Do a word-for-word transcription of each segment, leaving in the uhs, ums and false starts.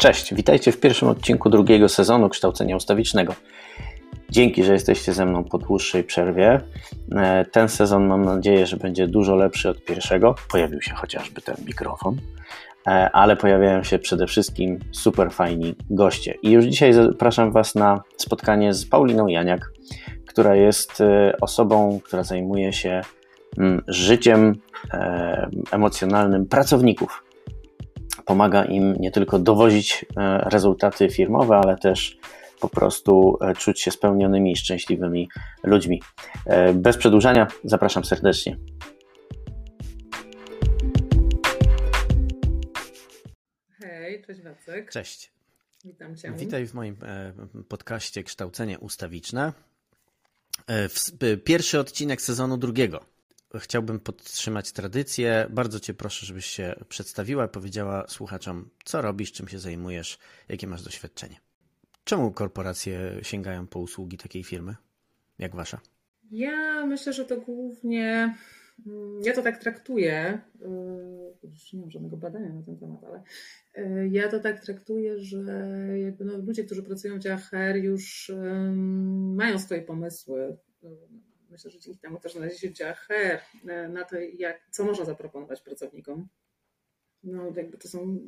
Cześć, witajcie w pierwszym odcinku drugiego sezonu kształcenia ustawicznego. Dzięki, że jesteście ze mną po dłuższej przerwie. Ten sezon mam nadzieję, że będzie dużo lepszy od pierwszego. Pojawił się chociażby ten mikrofon, ale pojawiają się przede wszystkim super fajni goście. I już dzisiaj zapraszam Was na spotkanie z Pauliną Janiak, która jest osobą, która zajmuje się życiem emocjonalnym pracowników. Pomaga im nie tylko dowozić rezultaty firmowe, ale też po prostu czuć się spełnionymi i szczęśliwymi ludźmi. Bez przedłużania zapraszam serdecznie. Hej, cześć Wacek. Cześć. Witam Cię. Witaj w moim podcaście Kształcenie Ustawiczne. Pierwszy odcinek sezonu drugiego. Chciałbym podtrzymać tradycję. Bardzo Cię proszę, żebyś się przedstawiła, powiedziała słuchaczom, co robisz, czym się zajmujesz, jakie masz doświadczenie. Czemu korporacje sięgają po usługi takiej firmy jak Wasza? Ja myślę, że to głównie, ja to tak traktuję, już nie mam żadnego badania na ten temat, ale ja to tak traktuję, że jakby no, ludzie, którzy pracują w działach H R już mają swoje pomysły. Myślę, że dzięki temu też znaleźli się w działach H R na to, jak, co można zaproponować pracownikom. No, jakby to są,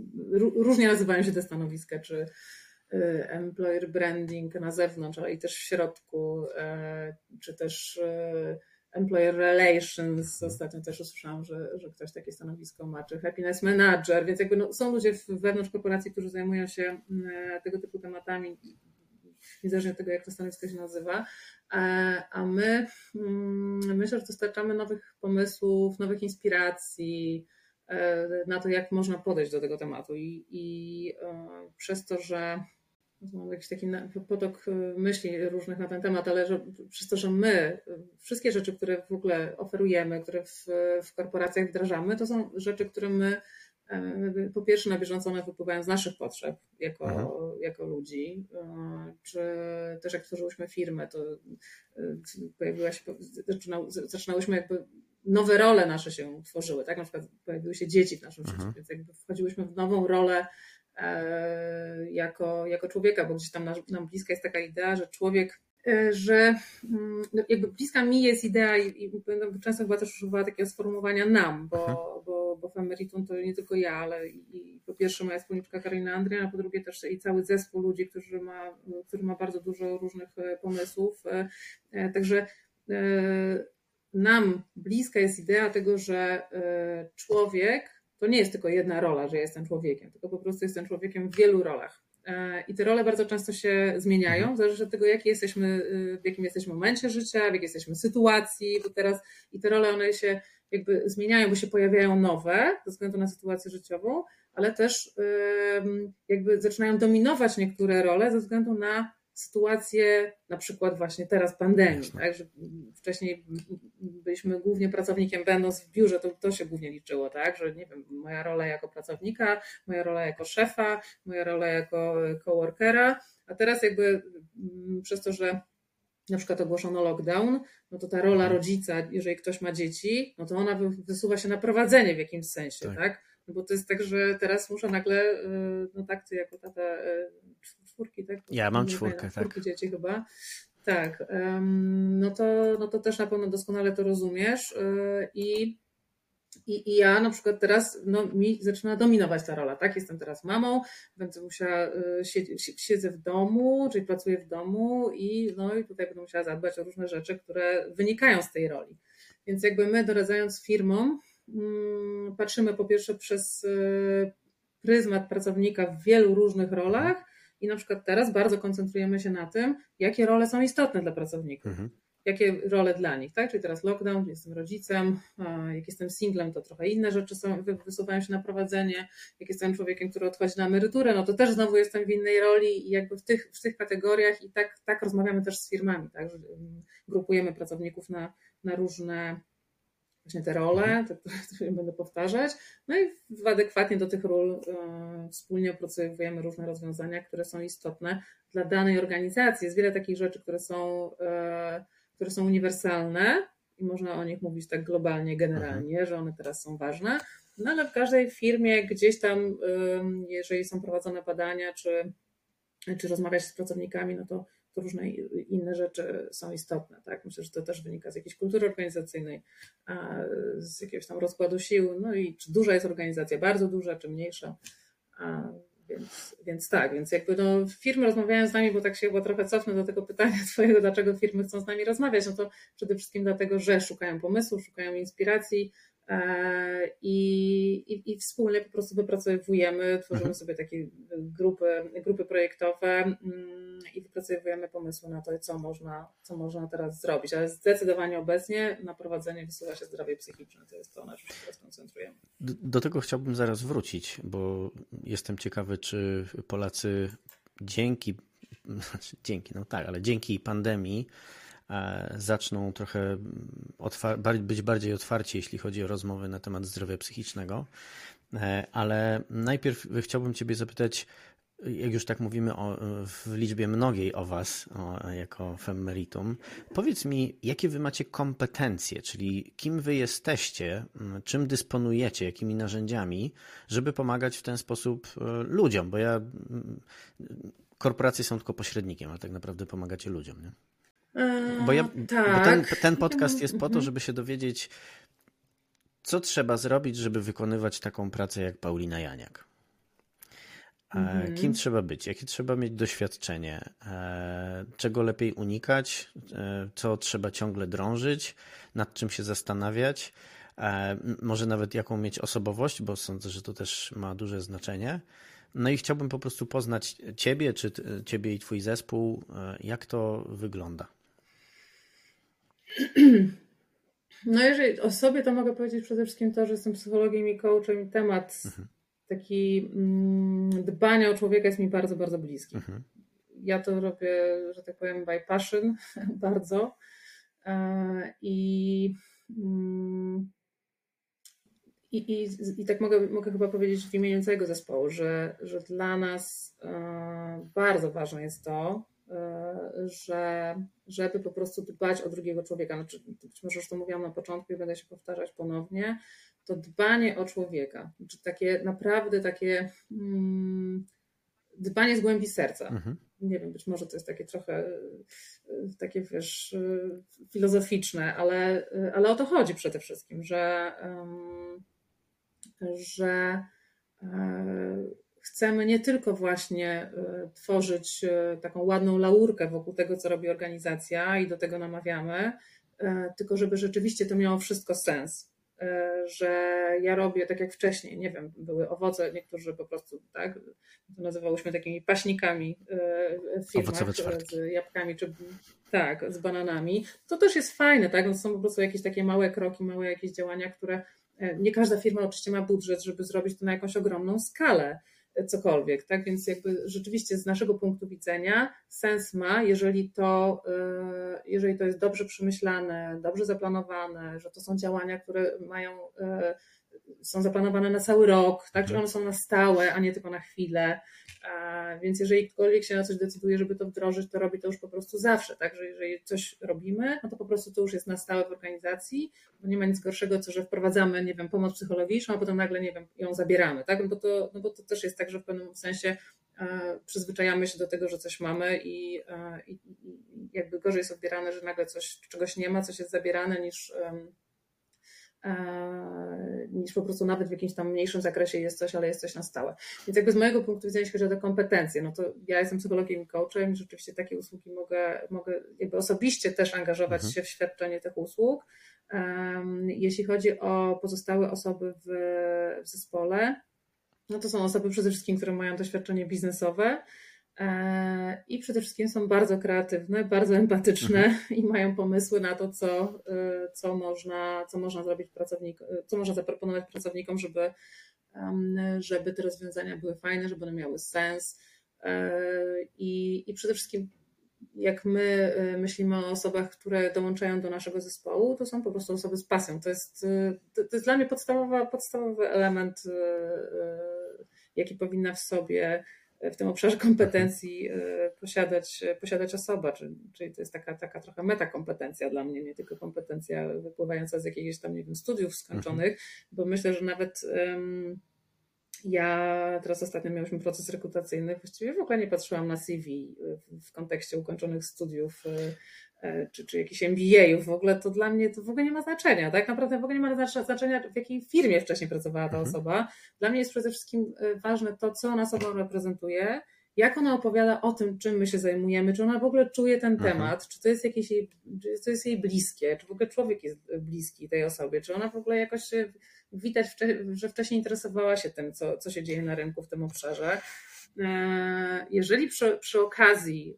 różnie nazywają się te stanowiska, czy employer branding na zewnątrz, ale i też w środku, czy też employer relations. Ostatnio też usłyszałam, że, że ktoś takie stanowisko ma, czy happiness manager, więc jakby no, są ludzie wewnątrz korporacji, którzy zajmują się tego typu tematami, niezależnie od tego, jak to stanowisko się nazywa, a my myślę, że dostarczamy nowych pomysłów, nowych inspiracji na to, jak można podejść do tego tematu i, i przez to, że mam jakiś taki potok myśli różnych na ten temat, ale że przez to, że my wszystkie rzeczy, które w ogóle oferujemy, które w, w korporacjach wdrażamy, to są rzeczy, które my po pierwsze na bieżąco one wypływają z naszych potrzeb jako, jako ludzi, czy też jak tworzyłyśmy firmę, to pojawiła się, zaczynałyśmy jakby nowe role nasze się tworzyły, tak? Na przykład pojawiły się dzieci w naszym życiu, więc jakby wchodziłyśmy w nową rolę jako, jako człowieka, bo gdzieś tam nam bliska jest taka idea, że człowiek że jakby bliska mi jest idea i, i często chyba też używała takiego sformułowania nam, bo, bo, bo Femeryton to nie tylko ja, ale i, i po pierwsze moja wspólniczka Karina Andrian, a po drugie też i cały zespół ludzi, którzy ma, który ma bardzo dużo różnych pomysłów. Także nam bliska jest idea tego, że człowiek to nie jest tylko jedna rola, że ja jestem człowiekiem, tylko po prostu jestem człowiekiem w wielu rolach. I te role bardzo często się zmieniają, zależy od tego, jaki jesteśmy, w jakim jesteśmy momencie życia, w jakiej jesteśmy sytuacji, bo teraz i te role one się jakby zmieniają, bo się pojawiają nowe ze względu na sytuację życiową, ale też jakby zaczynają dominować niektóre role ze względu na sytuację, na przykład właśnie teraz pandemii, tak? Że wcześniej byliśmy głównie pracownikiem, będąc w biurze, to, to się głównie liczyło, tak? Że nie wiem, moja rola jako pracownika, moja rola jako szefa, moja rola jako coworkera, a teraz jakby przez to, że na przykład ogłoszono lockdown, no to ta rola rodzica, jeżeli ktoś ma dzieci, no to ona wysuwa się na prowadzenie w jakimś sensie, tak? tak? No bo to jest tak, że teraz muszę nagle, no tak, ty jako tata czwórki, tak? Ja mam czwórkę, tak. Czwórki dzieci chyba. Tak, no to, no to też na pewno doskonale to rozumiesz i, i, i ja na przykład teraz, no mi zaczyna dominować ta rola, tak? Jestem teraz mamą, będę musiała, siedzi, siedzę w domu, czyli pracuję w domu i no i tutaj będę musiała zadbać o różne rzeczy, które wynikają z tej roli. Więc jakby my doradzając firmom, patrzymy po pierwsze przez pryzmat pracownika w wielu różnych rolach i na przykład teraz bardzo koncentrujemy się na tym, jakie role są istotne dla pracowników, mhm. jakie role dla nich, tak? Czyli teraz lockdown, jestem rodzicem, jak jestem singlem, to trochę inne rzeczy są, wysuwają się na prowadzenie, jak jestem człowiekiem, który odchodzi na emeryturę, no to też znowu jestem w innej roli i jakby w tych, w tych kategoriach i tak, tak rozmawiamy też z firmami, tak? Grupujemy pracowników na, na różne właśnie te role, to, to się będę powtarzać, no i adekwatnie do tych ról e, wspólnie opracowujemy różne rozwiązania, które są istotne dla danej organizacji. Jest wiele takich rzeczy, które są, e, które są uniwersalne, i można o nich mówić tak globalnie, generalnie, mhm. że one teraz są ważne, no ale w każdej firmie gdzieś tam, jeżeli są prowadzone badania, czy, czy rozmawia się z pracownikami, no to, to różne inne rzeczy są istotne, tak? Myślę, że to też wynika z jakiejś kultury organizacyjnej, z jakiegoś tam rozkładu sił, no i czy duża jest organizacja, bardzo duża, czy mniejsza, Więc, więc tak, więc jakby no, firmy rozmawiają z nami, bo tak się chyba trochę cofnę do tego pytania twojego, dlaczego firmy chcą z nami rozmawiać, no to przede wszystkim dlatego, że szukają pomysłów, szukają inspiracji i, i, i wspólnie po prostu wypracowujemy, tworzymy mhm. sobie takie grupy, grupy projektowe i wypracowujemy pomysły na to, co można, co można teraz zrobić, ale zdecydowanie obecnie na prowadzenie wysuwa się zdrowie psychiczne, to jest to, na czym się teraz koncentrujemy. Do, do tego chciałbym zaraz wrócić, bo jestem ciekawy, czy Polacy dzięki, dzięki, no tak, ale dzięki pandemii zaczną trochę otwar- być bardziej otwarci, jeśli chodzi o rozmowy na temat zdrowia psychicznego. Ale najpierw chciałbym Ciebie zapytać, jak już tak mówimy o, w liczbie mnogiej o Was, o, jako Femerytum, powiedz mi, jakie Wy macie kompetencje, czyli kim Wy jesteście, czym dysponujecie, jakimi narzędziami, żeby pomagać w ten sposób ludziom, bo ja korporacje są tylko pośrednikiem, ale tak naprawdę pomagacie ludziom, nie? Bo, ja, tak. bo ten, ten podcast jest po to, żeby się dowiedzieć, co trzeba zrobić, żeby wykonywać taką pracę jak Paulina Janiak. Mhm. Kim trzeba być, jakie trzeba mieć doświadczenie, czego lepiej unikać, co trzeba ciągle drążyć, nad czym się zastanawiać, może nawet jaką mieć osobowość, bo sądzę, że to też ma duże znaczenie. No i chciałbym po prostu poznać Ciebie, czy Ciebie i Twój zespół, jak to wygląda. No jeżeli o sobie, to mogę powiedzieć przede wszystkim to, że jestem psychologiem i coachem i temat mhm. taki dbania o człowieka jest mi bardzo, bardzo bliski. Mhm. Ja to robię, że tak powiem, by passion bardzo i I, i, i tak mogę, mogę chyba powiedzieć w imieniu całego zespołu, że, że dla nas e, bardzo ważne jest to, e, że, żeby po prostu dbać o drugiego człowieka. Znaczy, być może już to mówiłam na początku i będę się powtarzać ponownie, to dbanie o człowieka, znaczy takie naprawdę takie mm, dbanie z głębi serca. Mhm. Nie wiem, być może to jest takie trochę takie, wiesz, filozoficzne, ale, ale o to chodzi przede wszystkim, że um, że chcemy nie tylko właśnie tworzyć taką ładną laurkę wokół tego, co robi organizacja i do tego namawiamy, tylko żeby rzeczywiście to miało wszystko sens, że ja robię tak jak wcześniej, nie wiem, były owoce, niektórzy po prostu, tak, to nazywałyśmy takimi paśnikami w firmach z jabłkami, czy tak, z bananami, to też jest fajne, tak, no to są po prostu jakieś takie małe kroki, małe jakieś działania, które nie każda firma oczywiście ma budżet, żeby zrobić to na jakąś ogromną skalę, cokolwiek, tak? Więc jakby rzeczywiście z naszego punktu widzenia sens ma, jeżeli to, jeżeli to jest dobrze przemyślane, dobrze zaplanowane, że to są działania, które mają, są zaplanowane na cały rok, tak? Że one są na stałe, a nie tylko na chwilę. Więc jeżeli ktokolwiek się na coś decyduje, żeby to wdrożyć, to robi to już po prostu zawsze, tak? Że jeżeli coś robimy, no to po prostu to już jest na stałe w organizacji, bo nie ma nic gorszego, co że wprowadzamy, nie wiem, pomoc psychologiczną, a potem nagle, nie wiem, ją zabieramy, tak? Bo to, no bo to też jest tak, że w pewnym sensie e, przyzwyczajamy się do tego, że coś mamy i, e, i jakby gorzej jest odbierane, że nagle coś, czegoś nie ma, coś jest zabierane niż... Um, niż po prostu nawet w jakimś tam mniejszym zakresie jest coś, ale jest coś na stałe. Więc jakby z mojego punktu widzenia, jeśli chodzi o te kompetencje, no to ja jestem psychologiem i coachem i rzeczywiście takie usługi mogę, mogę jakby osobiście też angażować mhm. się w świadczenie tych usług. Um, jeśli chodzi o pozostałe osoby w, w zespole, no to są osoby przede wszystkim, które mają doświadczenie biznesowe e, i przede wszystkim są bardzo kreatywne, bardzo empatyczne mhm. i mają pomysły na to, co y, co można, co można zrobić pracownikom, co można zaproponować pracownikom, żeby, żeby te rozwiązania były fajne, żeby one miały sens. I, i przede wszystkim jak my myślimy o osobach, które dołączają do naszego zespołu, to są po prostu osoby z pasją. To jest, to jest dla mnie podstawowa, podstawowy element, jaki powinna w sobie w tym obszarze kompetencji posiadać, posiadać osoba, czyli to jest taka, taka trochę metakompetencja dla mnie, nie tylko kompetencja wypływająca z jakichś tam, nie wiem, studiów skończonych, bo myślę, że nawet um, ja teraz ostatnio miałyśmy proces rekrutacyjny, właściwie w ogóle nie patrzyłam na C V w kontekście ukończonych studiów czy, czy jakichś M B A-ów, w ogóle to dla mnie to w ogóle nie ma znaczenia, tak naprawdę w ogóle nie ma znaczenia, w jakiej firmie wcześniej pracowała ta osoba. Dla mnie jest przede wszystkim ważne to, co ona sobą reprezentuje, jak ona opowiada o tym, czym my się zajmujemy, czy ona w ogóle czuje ten Aha. temat, czy to jest jakieś jej, czy to jest jej bliskie, czy w ogóle człowiek jest bliski tej osobie, czy ona w ogóle jakoś widać, że wcześniej interesowała się tym, co, co się dzieje na rynku w tym obszarze. Jeżeli przy, przy okazji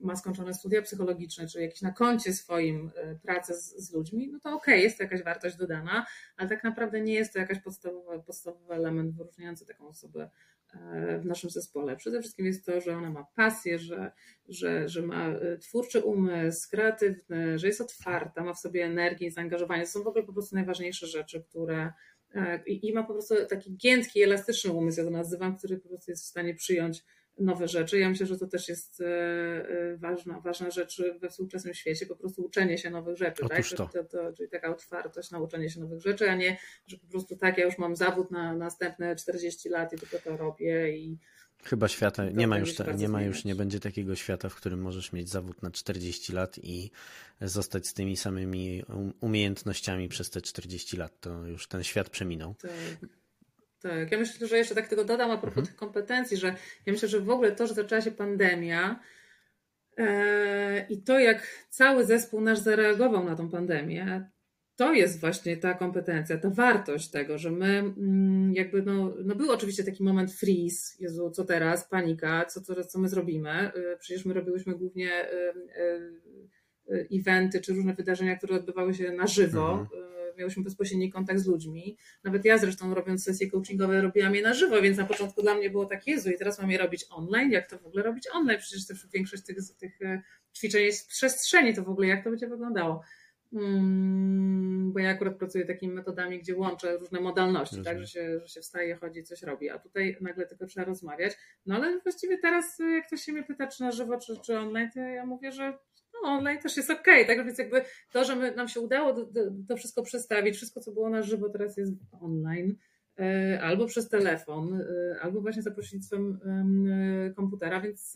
ma skończone studia psychologiczne, czy jakieś na koncie swoim pracę z, z ludźmi, no to okej, okay, jest to jakaś wartość dodana, ale tak naprawdę nie jest to jakaś podstawowa, podstawowy element wyróżniający taką osobę w naszym zespole. Przede wszystkim jest to, że ona ma pasję, że, że, że ma twórczy umysł, kreatywny, że jest otwarta, ma w sobie energię i zaangażowanie. To są w ogóle po prostu najważniejsze rzeczy, które i, i ma po prostu taki giętki, elastyczny umysł, ja to nazywam, który po prostu jest w stanie przyjąć nowe rzeczy. Ja myślę, że to też jest ważna, ważna rzecz we współczesnym świecie, po prostu uczenie się nowych rzeczy. Otóż tak? To. To, to, czyli taka otwartość na uczenie się nowych rzeczy, a nie, że po prostu tak, ja już mam zawód na następne czterdzieści lat i tylko to robię. I chyba świata, nie, nie ma już, ta, nie ma już, nie będzie takiego świata, w którym możesz mieć zawód na czterdzieści lat i zostać z tymi samymi umiejętnościami przez te czterdzieści lat. To już ten świat przeminął. Tak. Tak, ja myślę, że jeszcze tak tego dodam a propos mhm. tych kompetencji, że ja myślę, że w ogóle to, że zaczęła się pandemia yy, i to, jak cały zespół nasz zareagował na tą pandemię, to jest właśnie ta kompetencja, ta wartość tego, że my jakby, no, no był oczywiście taki moment freeze, Jezu, co teraz, panika, co, co, co my zrobimy, yy, przecież my robiłyśmy głównie yy, yy, eventy czy różne wydarzenia, które odbywały się na żywo, mhm. miałyśmy bezpośredni kontakt z ludźmi. Nawet ja zresztą robiąc sesje coachingowe robiłam je na żywo, więc na początku dla mnie było tak, Jezu, i teraz mam je robić online? Jak to w ogóle robić online? Przecież też większość tych, tych ćwiczeń jest w przestrzeni, to w ogóle jak to będzie wyglądało? Hmm, bo ja akurat pracuję takimi metodami, gdzie łączę różne modalności, tak, że się, że się wstaje, chodzi, coś robi, a tutaj nagle tylko trzeba rozmawiać. No ale właściwie teraz, jak ktoś się mnie pyta, czy na żywo, czy, czy online, to ja mówię, że no, online też jest okej, okay, tak? Więc jakby to, że my, nam się udało to, to wszystko przestawić, wszystko co było na żywo teraz jest online, albo przez telefon, albo właśnie za pośrednictwem komputera, więc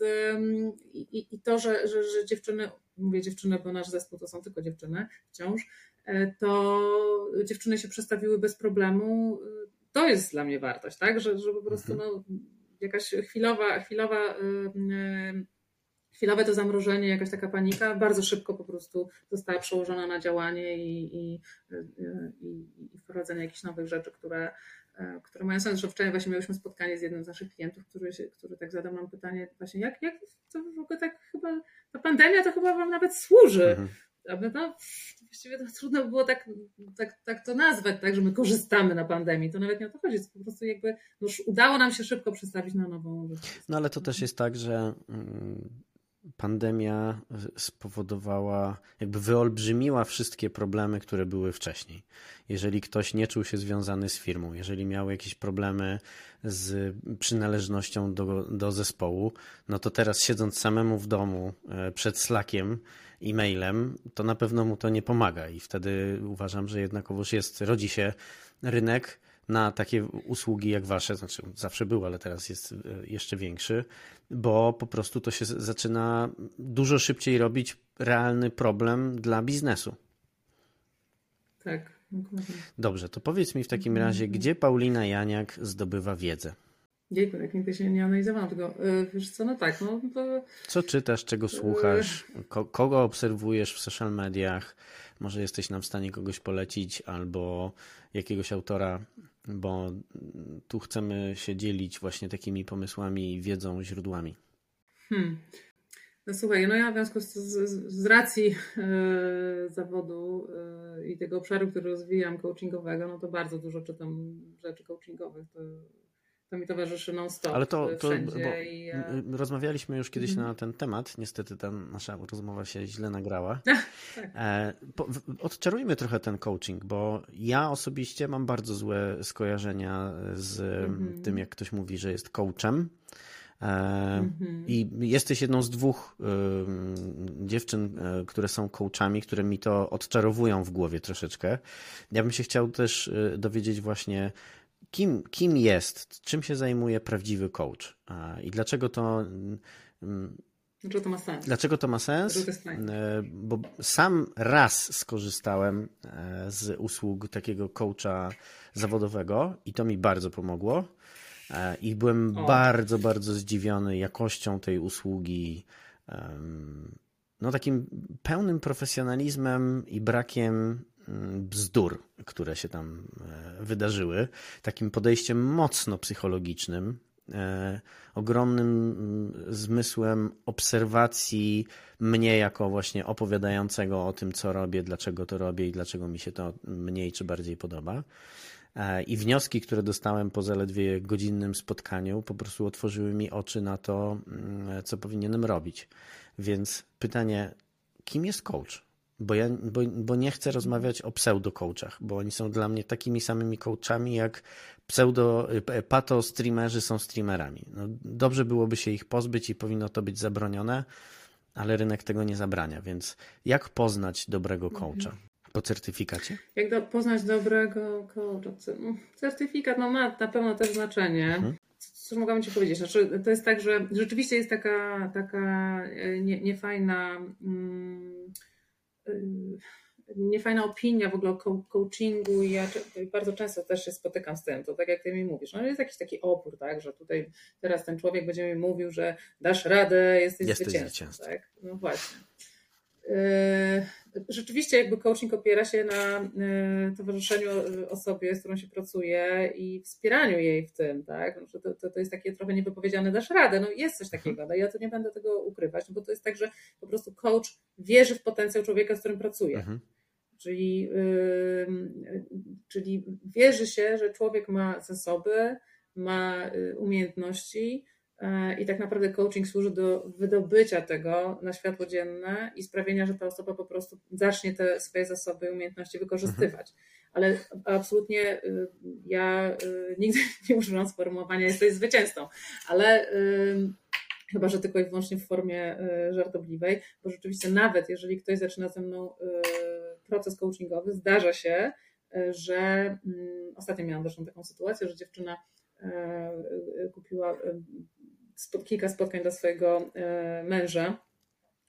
i, i to, że, że, że dziewczyny, mówię dziewczyny, bo nasz zespół to są tylko dziewczyny wciąż, to dziewczyny się przestawiły bez problemu, to jest dla mnie wartość, tak? Że, że po prostu no, jakaś chwilowa, chwilowa chwilowe to zamrożenie, jakaś taka panika bardzo szybko po prostu została przełożona na działanie i, i, i, i wprowadzenie jakichś nowych rzeczy, które, które mają sens. Że wczoraj właśnie miałyśmy spotkanie z jednym z naszych klientów, który, się, który tak zadał nam pytanie właśnie, jak, jak to w ogóle tak chyba, ta pandemia to chyba wam nawet służy. Mhm. Aby no, właściwie to trudno było tak, tak, tak to nazwać, tak, że my korzystamy na pandemii, to nawet nie o to chodzi, to po prostu jakby już udało nam się szybko przestawić na nową rzecz. No ale to też jest tak, że pandemia spowodowała, jakby wyolbrzymiła wszystkie problemy, które były wcześniej. Jeżeli ktoś nie czuł się związany z firmą, jeżeli miał jakieś problemy z przynależnością do, do zespołu, no to teraz siedząc samemu w domu przed Slackiem, e-mailem, to na pewno mu to nie pomaga i wtedy uważam, że jednakowoż jest, rodzi się rynek na takie usługi jak wasze, znaczy zawsze był, ale teraz jest jeszcze większy, bo po prostu to się zaczyna dużo szybciej robić realny problem dla biznesu. Tak. Dobrze, to powiedz mi w takim razie, gdzie Paulina Janiak zdobywa wiedzę? Dziękuję, tak nigdy się nie analizowałam tego. Wiesz co, no tak, no to... Co czytasz, czego słuchasz, ko- kogo obserwujesz w social mediach? Może jesteś nam w stanie kogoś polecić albo jakiegoś autora, bo tu chcemy się dzielić właśnie takimi pomysłami i wiedzą, źródłami. Hmm. No słuchaj, no ja w związku z, z, z racji yy, zawodu yy, i tego obszaru, który rozwijam, coachingowego, no to bardzo dużo czytam rzeczy coachingowych, to To mi towarzyszy non-stop. Ale to, to wszędzie i... rozmawialiśmy już kiedyś mm. na ten temat. Niestety ta nasza rozmowa się źle nagrała. Tak. Odczarujmy trochę ten coaching, bo ja osobiście mam bardzo złe skojarzenia z mm-hmm. tym, jak ktoś mówi, że jest coachem. Mm-hmm. I jesteś jedną z dwóch y, dziewczyn, y, które są coachami, które mi to odczarowują w głowie troszeczkę. Ja bym się chciał też y, dowiedzieć właśnie, kim, kim jest, czym się zajmuje prawdziwy coach y, i dlaczego to... Y, y, Dlaczego to ma sens? Dlaczego to ma sens? Bo sam raz skorzystałem z usług takiego coacha zawodowego i to mi bardzo pomogło. I byłem o. bardzo, bardzo zdziwiony jakością tej usługi, no takim pełnym profesjonalizmem i brakiem bzdur, które się tam wydarzyły, takim podejściem mocno psychologicznym, ogromnym zmysłem obserwacji mnie jako właśnie opowiadającego o tym, co robię, dlaczego to robię i dlaczego mi się to mniej czy bardziej podoba. I wnioski, które dostałem po zaledwie godzinnym spotkaniu, po prostu otworzyły mi oczy na to, co powinienem robić. Więc pytanie, kim jest coach? Bo ja bo, bo nie chcę rozmawiać o pseudo-coachach, bo oni są dla mnie takimi samymi coachami, jak pseudo-pato-streamerzy są streamerami. No, dobrze byłoby się ich pozbyć i powinno to być zabronione, ale rynek tego nie zabrania. Więc jak poznać dobrego coacha? Po certyfikacie? Jak do, poznać dobrego coacha? Certyfikat no, ma na pewno też znaczenie. Mhm. Co mogłabym Ci powiedzieć? Znaczy, to jest tak, że rzeczywiście jest taka, taka nie, niefajna... Mm, niefajna opinia w ogóle o coachingu i ja bardzo często też się spotykam z tym, to tak jak Ty mi mówisz, no jest jakiś taki opór, tak, że tutaj teraz ten człowiek będzie mi mówił, że dasz radę, jesteś, jesteś zwycięzcą, tak, no właśnie. Rzeczywiście jakby coaching opiera się na towarzyszeniu osobie, z którą się pracuje i wspieraniu jej w tym, tak? To, to, to jest takie trochę niewypowiedziane, dasz radę, no jest coś takiego, no ja to nie będę tego ukrywać, bo to jest tak, że po prostu coach wierzy w potencjał człowieka, z którym pracuje. Mhm. Czyli, yy, czyli wierzy się, że człowiek ma zasoby, ma umiejętności, i tak naprawdę coaching służy do wydobycia tego na światło dzienne i sprawienia, że ta osoba po prostu zacznie te swoje zasoby i umiejętności wykorzystywać. Ale absolutnie ja nigdy nie używam sformułowania jesteś zwycięzcą, ale chyba, że tylko i wyłącznie w formie żartobliwej, bo rzeczywiście nawet jeżeli ktoś zaczyna ze mną proces coachingowy, zdarza się, że ostatnio miałam zresztą taką sytuację, że dziewczyna kupiła kilka spotkań dla swojego męża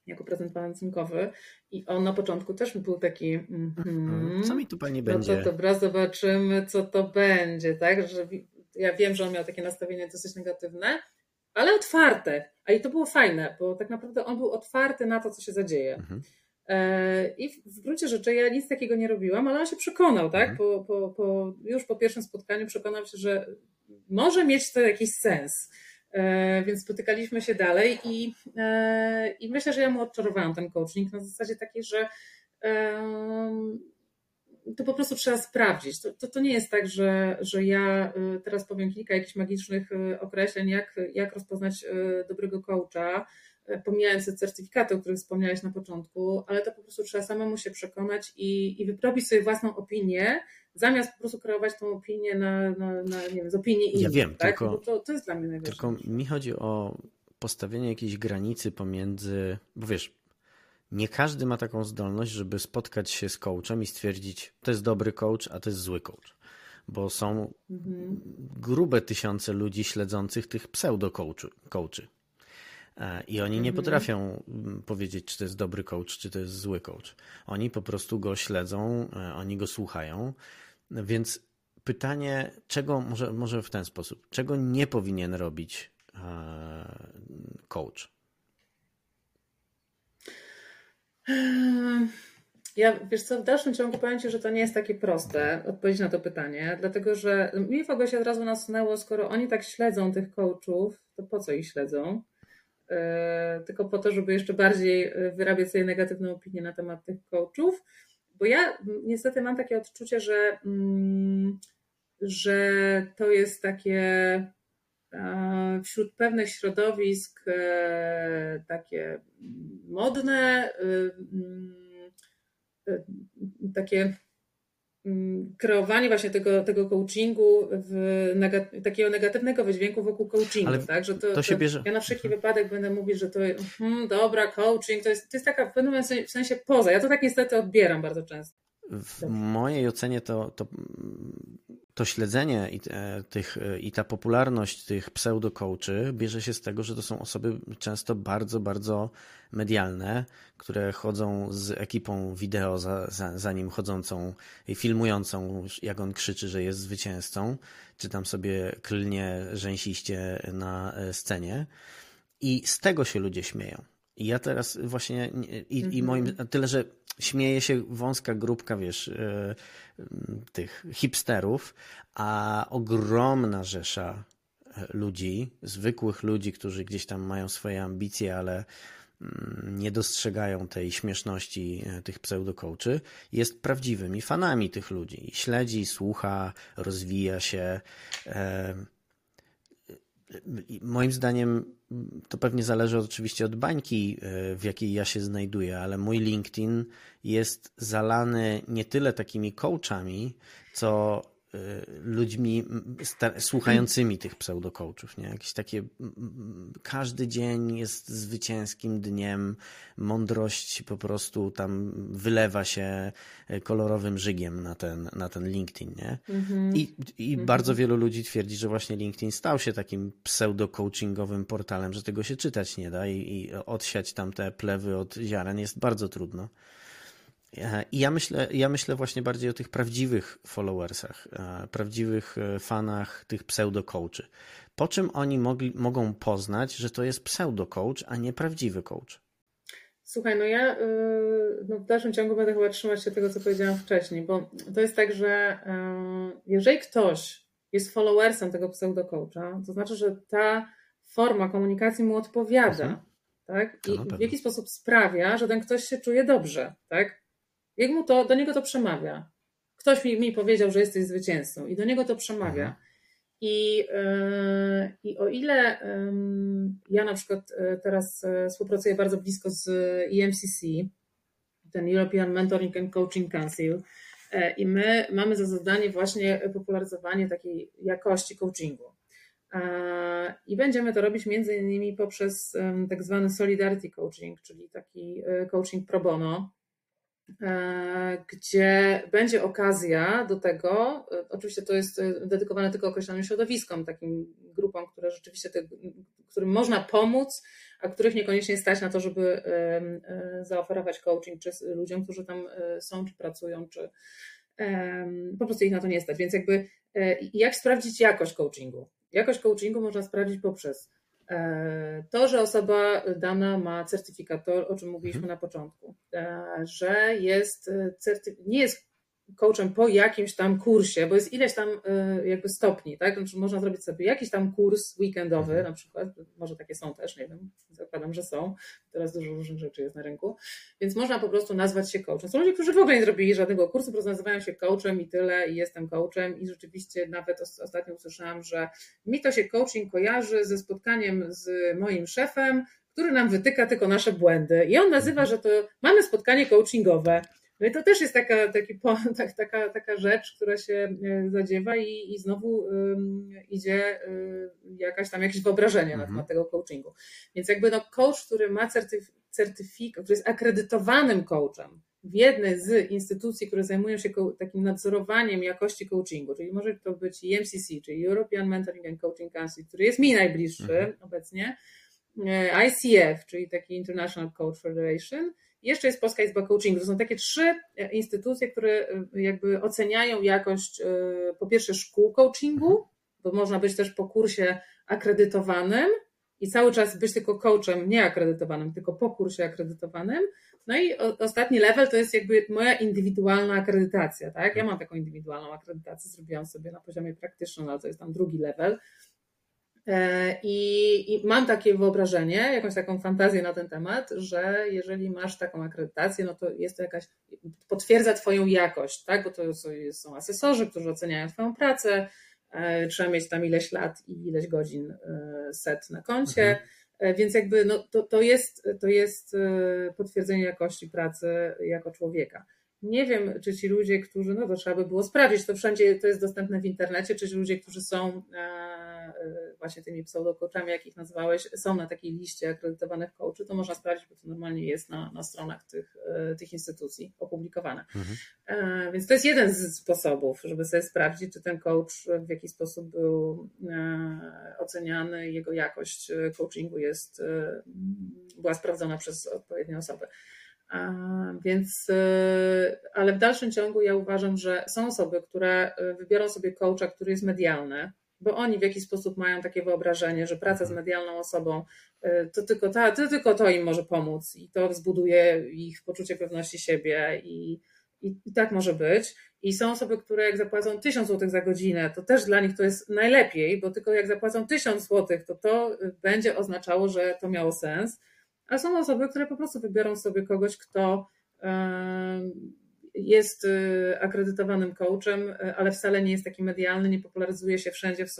jako prezent walentynkowy i on na początku też był taki mm-hmm, co mi tu pani będzie? No to dobra, zobaczymy co to będzie, tak? Że ja wiem, że on miał takie nastawienie dosyć negatywne, ale otwarte, a i to było fajne, bo tak naprawdę on był otwarty na to, co się zadzieje. Mm-hmm. I w gruncie rzeczy ja nic takiego nie robiłam, ale on się przekonał, tak? Po, po, po, już po pierwszym spotkaniu przekonał się, że może mieć to jakiś sens. Więc spotykaliśmy się dalej i, i myślę, że ja mu odczarowałam ten coaching na zasadzie takiej, że to po prostu trzeba sprawdzić. To, to, to nie jest tak, że, że ja teraz powiem kilka jakichś magicznych określeń, jak, jak rozpoznać dobrego coacha, pomijając te certyfikaty, o których wspomniałeś na początku, ale to po prostu trzeba samemu się przekonać i, i wyrobić sobie własną opinię, zamiast po prostu kreować tą opinię na, na, na nie wiem, z opinii innych. Ja wiem, tak? Tylko, to, to jest dla mnie najważniejsze. Tylko mi chodzi o postawienie jakiejś granicy pomiędzy, bo wiesz, nie każdy ma taką zdolność, żeby spotkać się z coachem i stwierdzić, to jest dobry coach, a to jest zły coach. Bo są mhm. grube tysiące ludzi śledzących tych pseudo-coachy. I oni nie potrafią powiedzieć, czy to jest dobry coach, czy to jest zły coach. Oni po prostu go śledzą, oni go słuchają. Więc pytanie, czego, może, może w ten sposób, czego nie powinien robić coach? Ja, wiesz co, w dalszym ciągu powiem Ci, że to nie jest takie proste odpowiedź na to pytanie, dlatego że mi w ogóle się od razu nasunęło, skoro oni tak śledzą tych coachów, to po co ich śledzą? Tylko po to, żeby jeszcze bardziej wyrabiać sobie negatywną opinię na temat tych coachów, bo ja niestety mam takie odczucie, że, że to jest takie wśród pewnych środowisk takie modne, takie kreowanie właśnie tego, tego coachingu, w negat- takiego negatywnego wydźwięku wokół coachingu. Ale tak? Że to, to się bierze. To ja na wszelki wypadek będę mówić, że to hmm, dobra, coaching, to jest, to jest taka w pewnym sensie, w sensie poza. Ja to tak niestety odbieram bardzo często. W tak. mojej ocenie to, to, to śledzenie i, tych, i ta popularność tych pseudo-coachy bierze się z tego, że to są osoby często bardzo, bardzo medialne, które chodzą z ekipą wideo za, za, za nim chodzącą i filmującą, jak on krzyczy, że jest zwycięzcą, czy tam sobie klnie rzęsiście na scenie. I z tego się ludzie śmieją. I ja teraz właśnie, i, mm-hmm. i moim, tyle, że śmieje się wąska grupka, wiesz, tych hipsterów, a ogromna rzesza ludzi, zwykłych ludzi, którzy gdzieś tam mają swoje ambicje, ale nie dostrzegają tej śmieszności tych pseudo-coachy, jest prawdziwymi fanami tych ludzi. Śledzi, słucha, rozwija się. Moim zdaniem to pewnie zależy oczywiście od bańki, w jakiej ja się znajduję, ale mój LinkedIn jest zalany nie tyle takimi coachami, co ludźmi sta- słuchającymi tych pseudo-coachów, nie? Jakieś takie, każdy dzień jest zwycięskim dniem, mądrość po prostu tam wylewa się kolorowym żygiem na ten, na ten LinkedIn, nie? Mm-hmm. I, i mm-hmm. bardzo wielu ludzi twierdzi, że właśnie LinkedIn stał się takim pseudo-coachingowym portalem, że tego się czytać nie da i, i odsiać tam te plewy od ziaren jest bardzo trudno. I ja myślę, ja myślę właśnie bardziej o tych prawdziwych followersach, prawdziwych fanach tych pseudo-coachy. Po czym oni mogli, mogą poznać, że to jest pseudo-coach, a nie prawdziwy coach? Słuchaj, no ja no w dalszym ciągu będę chyba trzymać się tego, co powiedziałam wcześniej, bo to jest tak, że jeżeli ktoś jest followersem tego pseudo-coacha, to znaczy, że ta forma komunikacji mu odpowiada, mhm. tak? I w jakiś sposób sprawia, że ten ktoś się czuje dobrze, tak? Jak mu to, do niego to przemawia. Ktoś mi, mi powiedział, że jesteś zwycięzcą i do niego to przemawia. I, yy, i o ile yy, ja na przykład teraz współpracuję bardzo blisko z E M C C, ten European Mentoring and Coaching Council, yy, i my mamy za zadanie właśnie popularyzowanie takiej jakości coachingu. Yy, I będziemy to robić między innymi poprzez yy, tak zwany solidarity coaching, czyli taki yy, coaching pro bono, gdzie będzie okazja do tego, oczywiście to jest dedykowane tylko określonym środowiskom, takim grupom, które rzeczywiście, te, którym można pomóc, a których niekoniecznie stać na to, żeby zaoferować coaching, czy ludziom, którzy tam są, czy pracują, czy po prostu ich na to nie stać. Więc jakby jak sprawdzić jakość coachingu? Jakość coachingu można sprawdzić poprzez to, że osoba dana ma certyfikator, o czym mówiliśmy na początku, że jest certy... nie jest coachem po jakimś tam kursie, bo jest ileś tam jakby stopni, tak? Znaczy można zrobić sobie jakiś tam kurs weekendowy na przykład, może takie są też, nie wiem, zakładam, że są, teraz dużo różnych rzeczy jest na rynku, więc można po prostu nazwać się coachem. Są ludzie, którzy w ogóle nie zrobili żadnego kursu, po prostu nazywają się coachem i tyle, i jestem coachem, i rzeczywiście nawet ostatnio usłyszałam, że mi to się coaching kojarzy ze spotkaniem z moim szefem, który nam wytyka tylko nasze błędy i on nazywa, że to mamy spotkanie coachingowe. No i to też jest taka, taki, tak, taka, taka rzecz, która się zadziewa i, i znowu ym, idzie y, jakaś tam jakieś wyobrażenie mm-hmm. na temat tego coachingu. Więc jakby no coach, który ma certyf- certyfikat, który jest akredytowanym coachem w jednej z instytucji, które zajmują się ko- takim nadzorowaniem jakości coachingu, czyli może to być E M C C, czyli European Mentoring and Coaching Council, który jest mi najbliższy mm-hmm. obecnie, I C F, czyli taki International Coach Federation, jeszcze jest Polska Izba Coachingu. To są takie trzy instytucje, które jakby oceniają jakość po pierwsze szkół coachingu, bo można być też po kursie akredytowanym i cały czas być tylko coachem nieakredytowanym, tylko po kursie akredytowanym. No i ostatni level to jest jakby moja indywidualna akredytacja, tak? Ja mam taką indywidualną akredytację, zrobiłam sobie na poziomie praktycznym, ale to jest tam drugi level. I, I mam takie wyobrażenie, jakąś taką fantazję na ten temat, że jeżeli masz taką akredytację, no to jest to jakaś, potwierdza twoją jakość, tak? Bo to są asesorzy, którzy oceniają twoją pracę, trzeba mieć tam ileś lat i ileś godzin set na koncie, mhm. więc jakby no, to, to, jest, to jest potwierdzenie jakości pracy jako człowieka. Nie wiem, czy ci ludzie, którzy, no to trzeba by było sprawdzić, to wszędzie to jest dostępne w internecie, czy ci ludzie, którzy są właśnie tymi pseudocoachami, jak ich nazwałeś, są na takiej liście akredytowanych coachi, to można sprawdzić, bo to normalnie jest na, na stronach tych, tych instytucji opublikowane. Mhm. Więc to jest jeden z sposobów, żeby sobie sprawdzić, czy ten coach w jakiś sposób był oceniany, jego jakość coachingu jest, była sprawdzona przez odpowiednie osoby. A, więc, ale w dalszym ciągu ja uważam, że są osoby, które wybiorą sobie coacha, który jest medialny, bo oni w jakiś sposób mają takie wyobrażenie, że praca z medialną osobą to tylko, ta, to, tylko to im może pomóc i to zbuduje ich poczucie pewności siebie i, i, i tak może być. I są osoby, które jak zapłacą tysiąc złotych za godzinę, to też dla nich to jest najlepiej, bo tylko jak zapłacą tysiąc złotych, to to będzie oznaczało, że to miało sens. A są osoby, które po prostu wybiorą sobie kogoś, kto jest akredytowanym coachem, ale wcale nie jest taki medialny, nie popularyzuje się wszędzie w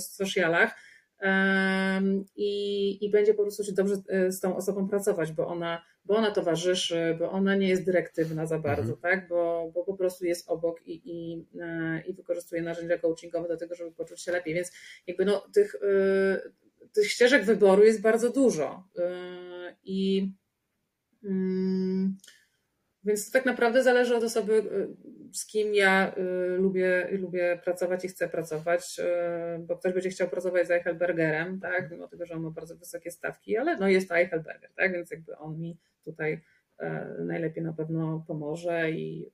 socialach i, i będzie po prostu się dobrze z tą osobą pracować, bo ona, bo ona towarzyszy, bo ona nie jest dyrektywna za bardzo, mhm. tak? Bo, bo po prostu jest obok i, i, i wykorzystuje narzędzia coachingowe do tego, żeby poczuć się lepiej. Więc jakby no tych... Tych ścieżek wyboru jest bardzo dużo i więc to tak naprawdę zależy od osoby, z kim ja lubię, lubię pracować i chcę pracować, bo ktoś będzie chciał pracować z Eichelbergerem, tak, mimo tego, że on ma bardzo wysokie stawki, ale no jest to Eichelberger, tak, więc jakby on mi tutaj najlepiej na pewno pomoże i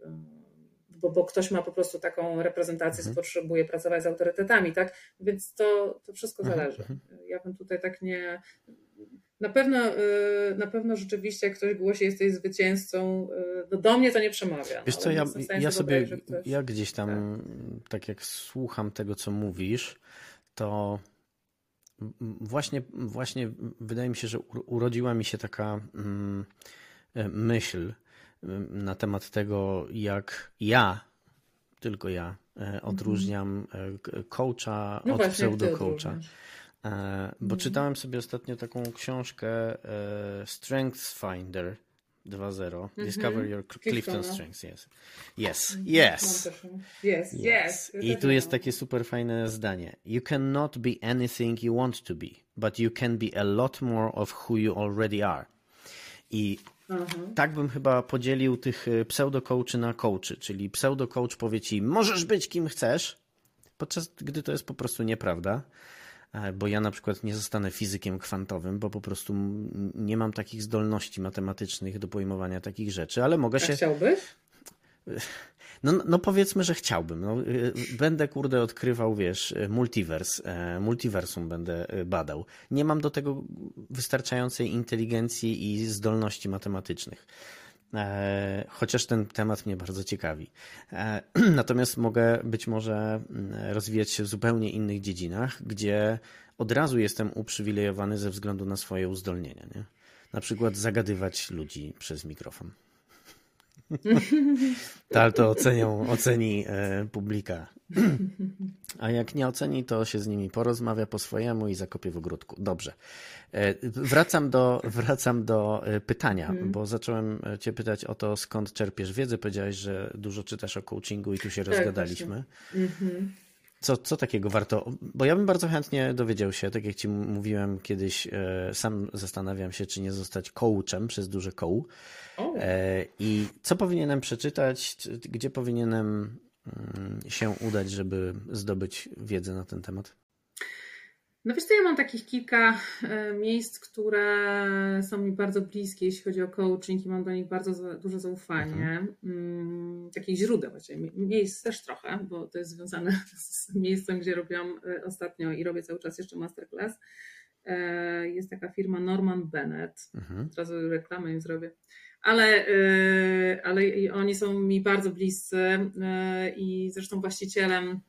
Bo, bo ktoś ma po prostu taką reprezentację, mhm. potrzebuje pracować z autorytetami, tak? Więc to, to wszystko zależy. Mhm. Ja bym tutaj tak nie... Na pewno, na pewno rzeczywiście, jak ktoś głosi, jesteś zwycięzcą, no do mnie to nie przemawia. Wiesz co, ja, ja sobie, dobrać, ktoś... ja gdzieś tam, tak. tak jak słucham tego, co mówisz, to właśnie, właśnie wydaje mi się, że urodziła mi się taka mm, myśl, na temat tego, jak ja, tylko ja, odróżniam coacha no od pseudo-coacha. Bo mm. czytałem sobie ostatnio taką książkę Strengths Finder dwa zero. Mm-hmm. Discover your Clifton Strengths. Yes. Yes. Yes. Yes. Yes. I tu jest takie super fajne zdanie. You cannot be anything you want to be, but you can be a lot more of who you already are. I Uh-huh. tak bym chyba podzielił tych pseudo-coachy na coachy, czyli pseudo-coach powie ci, możesz być kim chcesz, podczas gdy to jest po prostu nieprawda, bo ja na przykład nie zostanę fizykiem kwantowym, bo po prostu nie mam takich zdolności matematycznych do pojmowania takich rzeczy, ale mogę się... A chciałbyś? No, no powiedzmy, że chciałbym. No, będę, kurde, odkrywał, wiesz, multiwers, multiversum będę badał. Nie mam do tego wystarczającej inteligencji i zdolności matematycznych. Chociaż ten temat mnie bardzo ciekawi. Natomiast mogę być może rozwijać się w zupełnie innych dziedzinach, gdzie od razu jestem uprzywilejowany ze względu na swoje uzdolnienia. Nie? Na przykład zagadywać ludzi przez mikrofon. Ale to ocenią, oceni publika. A jak nie oceni, to się z nimi porozmawia po swojemu i zakopie w ogródku. Dobrze. Wracam do, wracam do pytania, hmm. bo zacząłem cię pytać o to, skąd czerpiesz wiedzę. Powiedziałeś, że dużo czytasz o coachingu i tu się tak, rozgadaliśmy. Mhm. Co, co takiego warto? Bo ja bym bardzo chętnie dowiedział się, tak jak ci mówiłem kiedyś, sam zastanawiam się, czy nie zostać coachem przez duże koło. Oh. I co powinienem przeczytać, gdzie powinienem się udać, żeby zdobyć wiedzę na ten temat? No wiesz co, ja mam takich kilka miejsc, które są mi bardzo bliskie, jeśli chodzi o coaching i mam do nich bardzo duże zaufanie. Mhm. Takich źródeł, właściwie miejsc też trochę, bo to jest związane z miejscem, gdzie robiłam ostatnio i robię cały czas jeszcze masterclass. Jest taka firma Norman Bennett, mhm. od razu reklamę im zrobię. Ale, ale oni są mi bardzo bliscy i zresztą właścicielem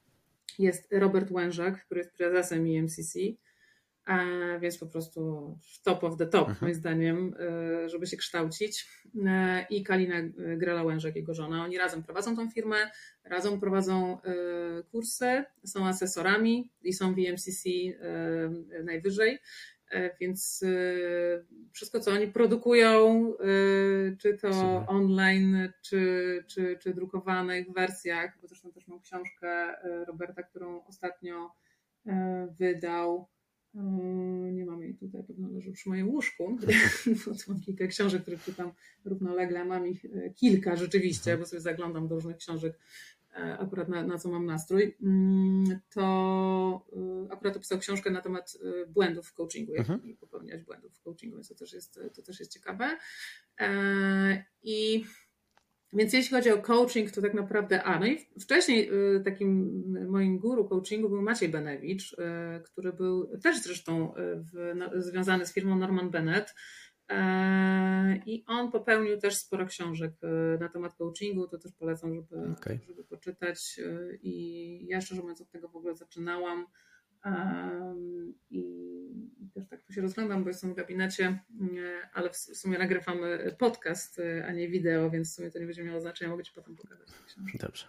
jest Robert Łężak, który jest prezesem E M C C więc po prostu top of the top, mhm. moim zdaniem, żeby się kształcić. I Kalina Grela Łężak, jego żona, oni razem prowadzą tą firmę, razem prowadzą kursy, są asesorami i są w E M C C najwyżej, więc wszystko, co oni produkują, czy to Super. online, czy, czy, czy drukowanych wersjach, bo zresztą też mam książkę Roberta, którą ostatnio wydał. Nie mam jej tutaj, pewno leży przy moim łóżku, bo tu mam kilka książek, które czytam równolegle, mam ich kilka rzeczywiście, bo sobie zaglądam do różnych książek, akurat na, na co mam nastrój, to akurat opisał książkę na temat błędów w coachingu, jak mhm. nie popełniać błędów w coachingu, więc to też jest, to też jest ciekawe. I więc jeśli chodzi o coaching, to tak naprawdę, a no i wcześniej takim moim guru coachingu był Maciej Bennewicz, który był też zresztą w, no, związany z firmą Norman Bennett i on popełnił też sporo książek na temat coachingu, to też polecam, żeby, okay. żeby poczytać i ja szczerze mówiąc od tego w ogóle zaczynałam i też tak tu się rozglądam, bo jestem w gabinecie, ale w sumie nagrywamy podcast, a nie wideo, więc w sumie to nie będzie miało znaczenia, mogę Ci potem pokazać. Dobrze.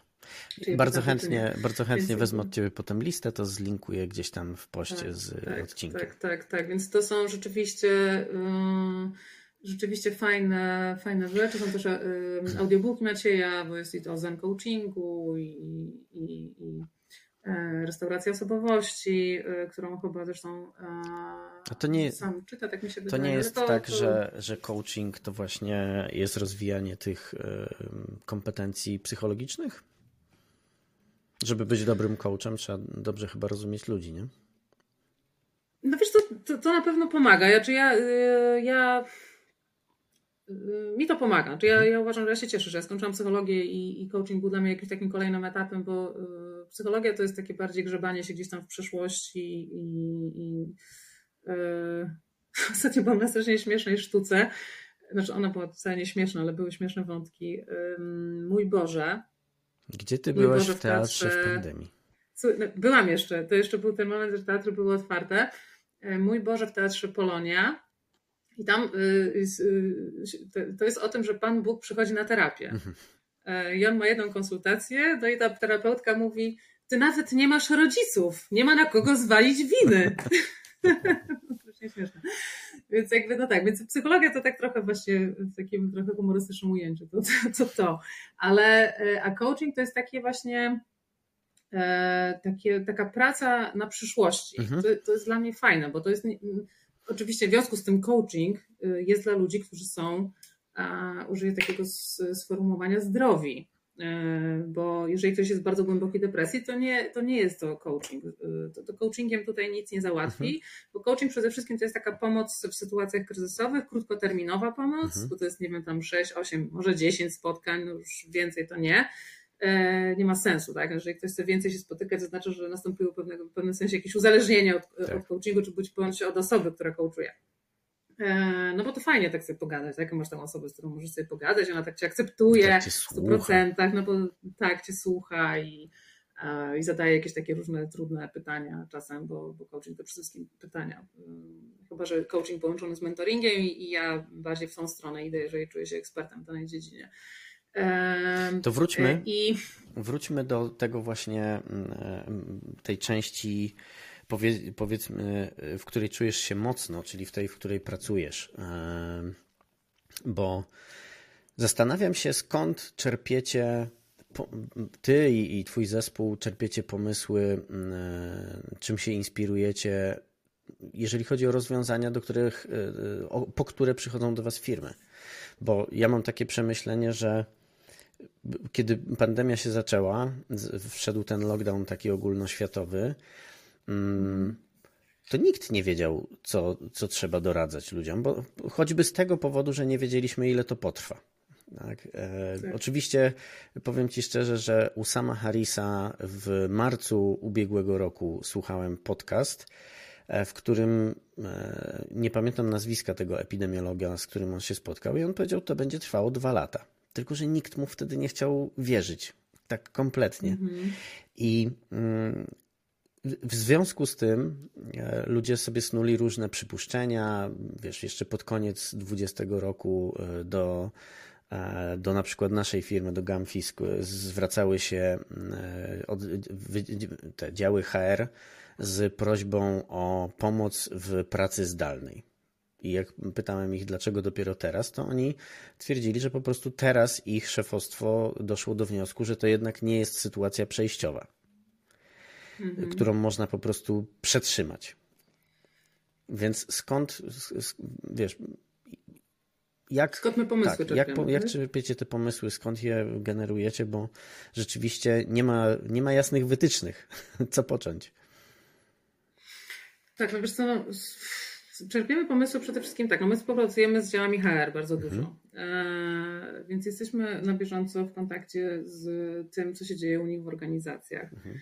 Bardzo chętnie, bardzo chętnie wezmę od Ciebie potem listę, to zlinkuję gdzieś tam w poście tak, z tak, odcinkiem. Tak, tak, tak, więc to są rzeczywiście... Yy... Rzeczywiście fajne, fajne rzeczy. Są też yy, audiobooki Macieja, bo jest i to o zen coachingu i, i, i restauracja osobowości, yy, którą chyba zresztą yy, to nie, sam czyta, tak mi się wydaje. To nie jest to, tak, to... Że, że coaching to właśnie jest rozwijanie tych yy, kompetencji psychologicznych? Żeby być dobrym coachem, trzeba dobrze chyba rozumieć ludzi, nie? No wiesz, to, to, to na pewno pomaga. Ja, czy ja... Yy, ja... Mi to pomaga. Ja, ja uważam, że ja się cieszę, że ja skończyłam psychologię i, i coaching był dla mnie jakimś takim kolejnym etapem, bo y, psychologia to jest takie bardziej grzebanie się gdzieś tam w przyszłości i, i y, ostatnio byłam na strasznie śmiesznej sztuce. Znaczy ona była wcale nie śmieszna, ale były śmieszne wątki. Y, mój Boże. Gdzie ty byłaś Boże w teatrze w pandemii? Byłam jeszcze. To jeszcze był ten moment, że teatry były otwarte. Mój Boże w teatrze Polonia. I tam to jest o tym, że Pan Bóg przychodzi na terapię. Mhm. I on ma jedną konsultację, no i ta terapeutka mówi, ty nawet nie masz rodziców, nie ma na kogo zwalić winy. Strasznie śmieszne. Więc jakby no tak, więc psychologia to tak trochę właśnie w takim trochę humorystycznym ujęciu, to to. to. Ale a coaching to jest takie właśnie takie, taka praca na przyszłości. Mhm. To, to jest dla mnie fajne, bo to jest... Oczywiście w związku z tym coaching jest dla ludzi, którzy są, użyję takiego sformułowania, zdrowi, bo jeżeli ktoś jest w bardzo głębokiej depresji, to nie, to nie jest to coaching. To, to coachingiem tutaj nic nie załatwi, mhm. bo coaching przede wszystkim to jest taka pomoc w sytuacjach kryzysowych, krótkoterminowa pomoc, mhm. bo to jest, nie wiem, tam sześć, osiem, może dziesięć spotkań, no już więcej to nie. Nie ma sensu, tak? Jeżeli ktoś chce więcej się spotykać, to znaczy, że nastąpiło pewnego, w pewnym sensie jakieś uzależnienie od, tak. od coachingu, czy bądź od osoby, która coachuje. No bo to fajnie tak sobie pogadać, tak? Masz tam osobę, z którą możesz sobie pogadać, ona tak cię akceptuje tak cię w stu procentach, no bo tak cię słucha i, i zadaje jakieś takie różne trudne pytania czasem, bo, bo coaching to przede wszystkim pytania. Chyba, że coaching połączony z mentoringiem i, i ja bardziej w tą stronę idę, jeżeli czuję się ekspertem w danej dziedzinie. To wróćmy, I... wróćmy do tego właśnie, tej części, powiedzmy, w której czujesz się mocno, czyli w tej, w której pracujesz, bo zastanawiam się, skąd czerpiecie, ty i twój zespół czerpiecie pomysły, czym się inspirujecie, jeżeli chodzi o rozwiązania, do których, po które przychodzą do was firmy, bo ja mam takie przemyślenie, że kiedy pandemia się zaczęła, wszedł ten lockdown taki ogólnoświatowy, to nikt nie wiedział, co, co trzeba doradzać ludziom, bo choćby z tego powodu, że nie wiedzieliśmy, ile to potrwa. Tak? E, tak. Oczywiście powiem Ci szczerze, że u Sama Harrisa w marcu ubiegłego roku słuchałem podcast, w którym, nie pamiętam nazwiska tego epidemiologa, z którym on się spotkał i on powiedział, to będzie trwało dwa lata. Tylko że nikt mu wtedy nie chciał wierzyć, tak kompletnie. Mm-hmm. I mm, W związku z tym ludzie sobie snuli różne przypuszczenia, wiesz, jeszcze pod koniec dwudziestego roku do, do na przykład naszej firmy, do Gamfisk zwracały się od, te działy H R z prośbą o pomoc w pracy zdalnej. I jak pytałem ich, dlaczego dopiero teraz, to oni twierdzili, że po prostu teraz ich szefostwo doszło do wniosku, że to jednak nie jest sytuacja przejściowa, mhm. którą można po prostu przetrzymać. Więc skąd, wiesz, jak, skąd my pomysły tak, jak, jak czerpiecie te pomysły, skąd je generujecie, bo rzeczywiście nie ma, nie ma jasnych wytycznych, co począć. Tak, wiesz co, no... Czerpiemy pomysły przede wszystkim tak, no my współpracujemy z działami H R bardzo mhm. dużo, e, więc jesteśmy na bieżąco w kontakcie z tym, co się dzieje u nich w organizacjach. Mhm.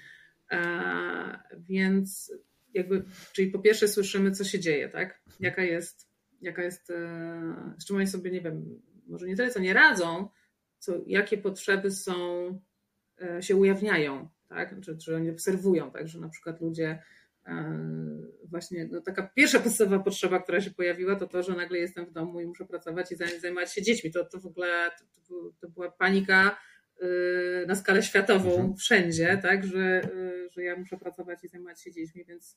E, więc jakby, czyli po pierwsze słyszymy, co się dzieje, tak? Mhm. Jaka jest, jaka jest, e, z czym oni sobie, nie wiem, może nie tyle, co nie radzą, co, jakie potrzeby są, e, się ujawniają, tak? Czy, czy oni obserwują, tak, że na przykład ludzie właśnie, no taka pierwsza podstawowa potrzeba, która się pojawiła, to to, że nagle jestem w domu i muszę pracować i zajmować się dziećmi. To, to w ogóle to, to była panika na skalę światową mhm. wszędzie, tak, że, że ja muszę pracować i zajmować się dziećmi, więc,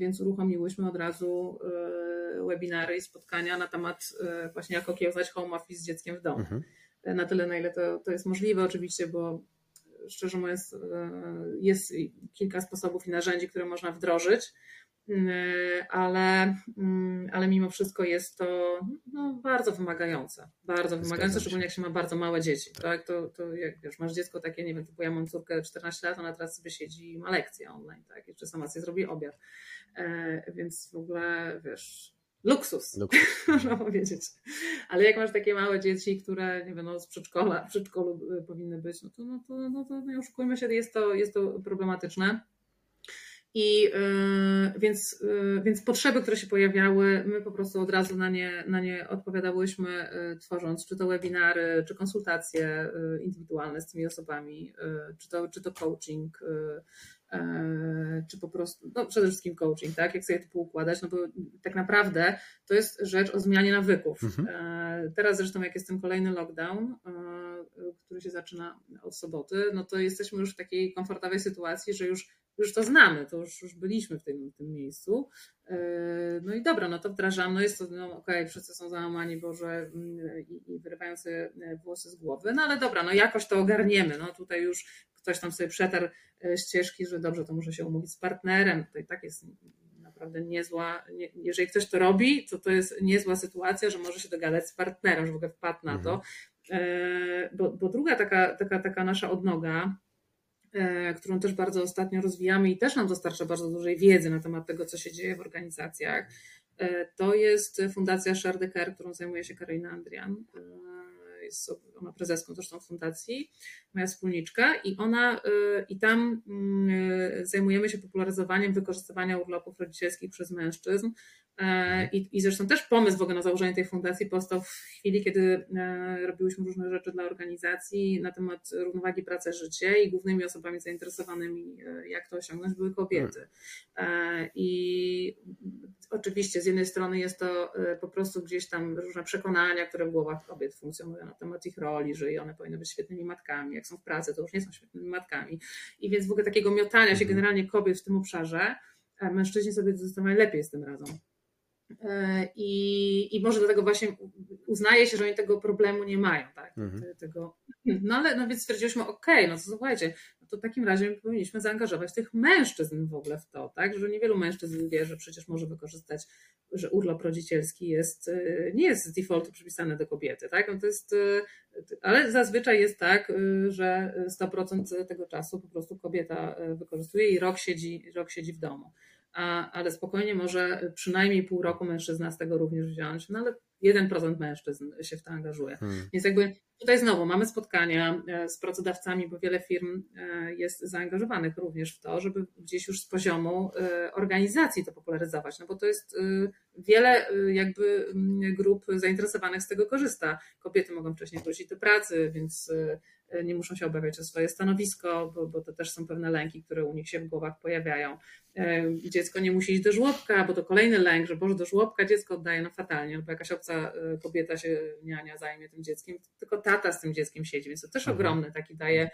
więc uruchomiłyśmy od razu webinary i spotkania na temat właśnie jak okiełzać home office z dzieckiem w domu. Mhm. Na tyle, na ile to, to jest możliwe oczywiście, bo szczerze mówiąc, jest kilka sposobów i narzędzi, które można wdrożyć, ale, ale mimo wszystko jest to no, bardzo wymagające. Bardzo wymagające, szczególnie jak się ma bardzo małe dzieci. Tak? To, to jak wiesz, masz dziecko takie, nie wiem, typu ja mam córkę czternaście lat, ona teraz sobie siedzi i ma lekcję online, tak? Jeszcze sama sobie zrobi obiad. Więc w ogóle, wiesz... Luksus, Luksus. można powiedzieć. Ale jak masz takie małe dzieci, które nie wiem, no, z przedszkola, w przedszkolu powinny być, no to, no to, no to nie oszukujmy się, jest to, jest to problematyczne. I yy, więc, yy, więc potrzeby, które się pojawiały, my po prostu od razu na nie, na nie odpowiadałyśmy, yy, tworząc czy to webinary, czy konsultacje yy, indywidualne z tymi osobami, yy, czy, to, czy to coaching, yy, czy po prostu, no przede wszystkim coaching, tak, jak sobie to poukładać, no bo tak naprawdę to jest rzecz o zmianie nawyków. Mhm. Teraz zresztą jak jest ten kolejny lockdown, który się zaczyna od soboty, no to jesteśmy już w takiej komfortowej sytuacji, że już, już to znamy, to już, już byliśmy w tym, w tym miejscu, no i dobra, no to wdrażam, no jest to, no okej, okay, wszyscy są załamani, Boże, i, i wyrywają sobie włosy z głowy, no ale dobra, no jakoś to ogarniemy, no tutaj już ktoś tam sobie przetarł ścieżki, że dobrze, to muszę się umówić z partnerem. To i tak jest naprawdę niezła, nie, jeżeli ktoś to robi, to to jest niezła sytuacja, że może się dogadać z partnerem, że w ogóle wpadł na to. Bo, bo druga taka, taka, taka nasza odnoga, którą też bardzo ostatnio rozwijamy i też nam dostarcza bardzo dużej wiedzy na temat tego, co się dzieje w organizacjach, to jest Fundacja Share the Care, którą zajmuje się Karina Andrian. Jest ona prezeską zresztą fundacji, moja wspólniczka, i ona i tam zajmujemy się popularyzowaniem wykorzystywania urlopów rodzicielskich przez mężczyzn. I, i zresztą też pomysł w ogóle na założenie tej fundacji powstał w chwili, kiedy robiłyśmy różne rzeczy dla organizacji na temat równowagi pracy-życie i głównymi osobami zainteresowanymi, jak to osiągnąć, były kobiety. I oczywiście z jednej strony jest to po prostu gdzieś tam różne przekonania, które w głowach kobiet funkcjonują na temat ich roli, że i one powinny być świetnymi matkami, jak są w pracy, to już nie są świetnymi matkami. I więc w ogóle takiego miotania się generalnie kobiet w tym obszarze, mężczyźni sobie zdecydowanie lepiej z tym radzą. I, i może dlatego właśnie uznaje się, że oni tego problemu nie mają, tak? Mhm. Tego, no ale no więc stwierdziłyśmy, okej, okay, no to słuchajcie, no to w takim razie powinniśmy zaangażować tych mężczyzn w ogóle w to, tak? Że niewielu mężczyzn wie, że przecież może wykorzystać, że urlop rodzicielski jest, nie jest z defaultu przypisany do kobiety, tak? No to jest, ale zazwyczaj jest tak, że sto procent tego czasu po prostu kobieta wykorzystuje i rok siedzi, rok siedzi w domu. A, ale spokojnie może przynajmniej pół roku mężczyzna z tego również wziąć, no ale jeden procent mężczyzn się w to angażuje. Hmm. Więc jakby Tutaj znowu mamy spotkania z pracodawcami, bo wiele firm jest zaangażowanych również w to, żeby gdzieś już z poziomu organizacji to popularyzować, no bo to jest wiele jakby grup zainteresowanych z tego korzysta. Kobiety mogą wcześniej wrócić do pracy, więc nie muszą się obawiać o swoje stanowisko, bo, bo to też są pewne lęki, które u nich się w głowach pojawiają. Dziecko nie musi iść do żłobka, bo to kolejny lęk, że Boże, do żłobka dziecko oddaje, no fatalnie, albo jakaś obca kobieta się, niania, zajmie tym dzieckiem, tylko tata z tym dzieckiem siedzi, więc to też mhm. ogromny taki daje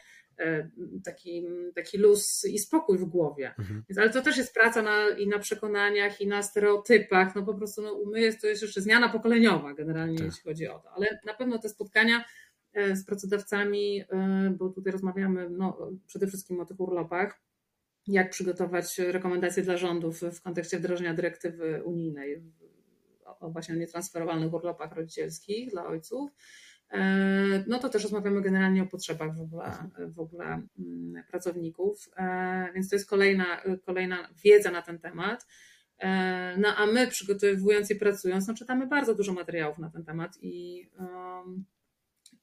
taki, taki luz i spokój w głowie. Mhm. Więc, ale to też jest praca na, i na przekonaniach, i na stereotypach, no po prostu no, my jest to jest jeszcze zmiana pokoleniowa generalnie, tak. jeśli chodzi o to, ale na pewno te spotkania z pracodawcami, bo tutaj rozmawiamy no, przede wszystkim o tych urlopach, jak przygotować rekomendacje dla rządów w kontekście wdrożenia dyrektywy unijnej o właśnie nietransferowalnych urlopach rodzicielskich dla ojców, no to też rozmawiamy generalnie o potrzebach w ogóle, w ogóle pracowników, więc to jest kolejna, kolejna wiedza na ten temat. No a my przygotowując i pracując, no, czytamy bardzo dużo materiałów na ten temat i um,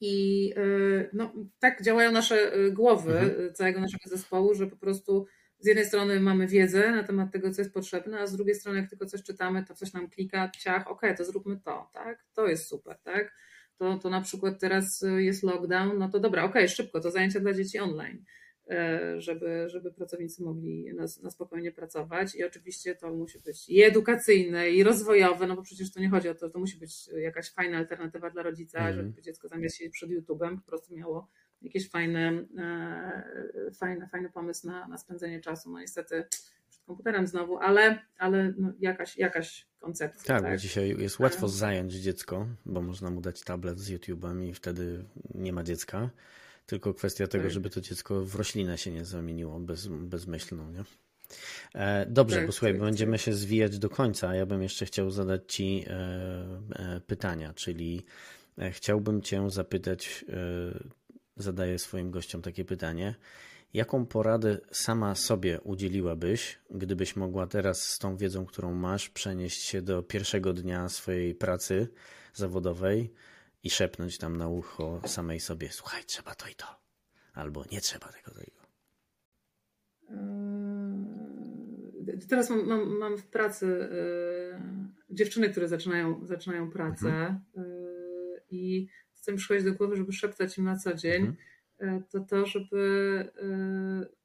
I no, tak działają nasze głowy mhm. całego naszego zespołu, że po prostu z jednej strony mamy wiedzę na temat tego, co jest potrzebne, a z drugiej strony jak tylko coś czytamy, to coś nam klika, ciach, okej, okay, to zróbmy to, tak? To jest super, tak? To, to na przykład teraz jest lockdown, no to dobra, okej, okay, szybko, to zajęcia dla dzieci online, żeby, żeby pracownicy mogli na, na spokojnie pracować i oczywiście to musi być i edukacyjne, i rozwojowe, no bo przecież to nie chodzi o to, to musi być jakaś fajna alternatywa dla rodzica, mm. żeby dziecko zamiast siedzieć przed YouTube'em po prostu miało jakiś fajny, e, fajny, fajny pomysł na, na spędzenie czasu, no niestety przed komputerem znowu, ale, ale no jakaś, jakaś koncepcja. Tak, tak, bo dzisiaj jest łatwo zająć dziecko, bo można mu dać tablet z YouTube'em i wtedy nie ma dziecka. Tylko kwestia tego, żeby to dziecko w roślinę się nie zamieniło bez, bezmyślną, nie? Dobrze, tak, bo słuchaj, tak, będziemy tak. się zwijać do końca. Ja bym jeszcze chciał zadać Ci pytania, czyli chciałbym Cię zapytać, zadaję swoim gościom takie pytanie, jaką poradę sama sobie udzieliłabyś, gdybyś mogła teraz z tą wiedzą, którą masz, przenieść się do pierwszego dnia swojej pracy zawodowej i szepnąć tam na ucho samej sobie, słuchaj, trzeba to i to. Albo nie trzeba tego, tego. Teraz mam, mam, mam w pracy dziewczyny, które zaczynają, zaczynają pracę mhm. i chcę mi przychodzić do głowy, żeby szeptać im na co dzień, mhm. to to, żeby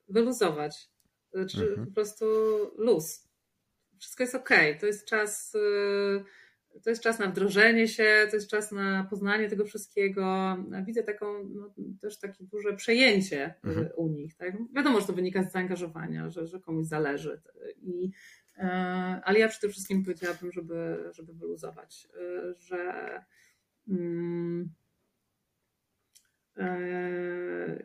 wyluzować. Znaczy mhm. po prostu luz. Wszystko jest okej. To jest czas... To jest czas na wdrożenie się, to jest czas na poznanie tego wszystkiego. Widzę taką, no, też takie duże przejęcie mhm. u nich. Tak? Wiadomo, że to wynika z zaangażowania, że, że komuś zależy. I, e, ale ja przede wszystkim powiedziałabym, żeby, żeby wyluzować, e, że mm, e,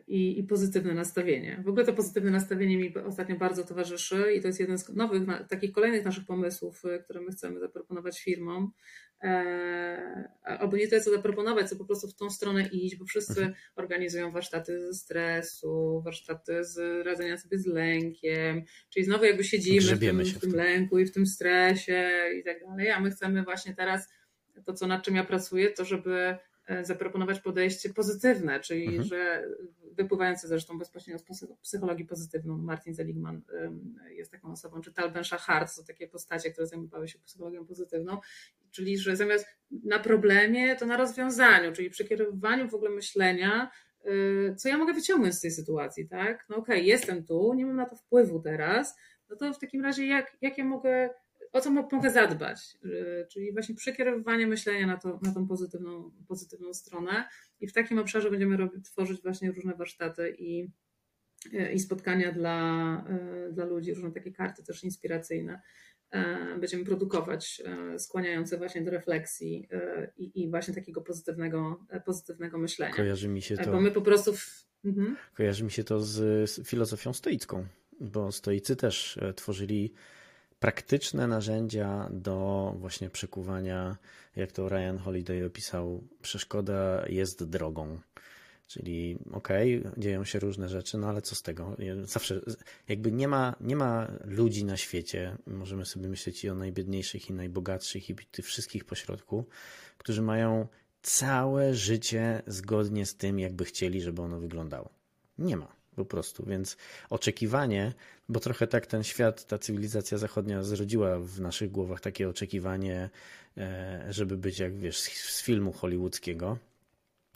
i, i pozytywne nastawienie. W ogóle to pozytywne nastawienie mi ostatnio bardzo towarzyszy i to jest jeden z nowych, na, takich kolejnych naszych pomysłów, które my chcemy zaproponować firmom. Albo nie tyle co zaproponować, co po prostu w tą stronę iść, bo wszyscy organizują warsztaty ze stresu, warsztaty z radzenia sobie z lękiem, czyli znowu jakby siedzimy w tym, w tym lęku i w tym stresie i tak dalej, a my chcemy właśnie teraz to, co nad czym ja pracuję, to żeby zaproponować podejście pozytywne, czyli mhm. że wypływające zresztą bezpośrednio z psychologii pozytywną, Martin Seligman jest taką osobą, czy Tal Ben-Shahar, są takie postacie, które zajmowały się psychologią pozytywną, czyli że zamiast na problemie, to na rozwiązaniu, czyli przekierowywaniu w ogóle myślenia, co ja mogę wyciągnąć z tej sytuacji, tak? No okej, okay, jestem tu, nie mam na to wpływu teraz, no to w takim razie jak, jak ja mogę, o co mogę zadbać, czyli właśnie przekierowywanie myślenia na, to, na tą pozytywną, pozytywną stronę i w takim obszarze będziemy robić, tworzyć właśnie różne warsztaty i, i spotkania dla, dla ludzi, różne takie karty też inspiracyjne będziemy produkować, skłaniające właśnie do refleksji i, i właśnie takiego pozytywnego, pozytywnego myślenia. Kojarzy mi się to, bo my po prostu w... mhm. kojarzy mi się to z filozofią stoicką, bo stoicy też tworzyli praktyczne narzędzia do właśnie przekuwania, jak to Ryan Holiday opisał, przeszkoda jest drogą. Czyli okej, okay, dzieją się różne rzeczy, no ale co z tego? Zawsze jakby nie ma, nie ma ludzi na świecie, możemy sobie myśleć i o najbiedniejszych i najbogatszych i tych wszystkich pośrodku, którzy mają całe życie zgodnie z tym, jakby chcieli, żeby ono wyglądało. Nie ma po prostu, więc oczekiwanie, bo trochę tak ten świat, ta cywilizacja zachodnia zrodziła w naszych głowach takie oczekiwanie, żeby być jak, wiesz, z filmu hollywoodzkiego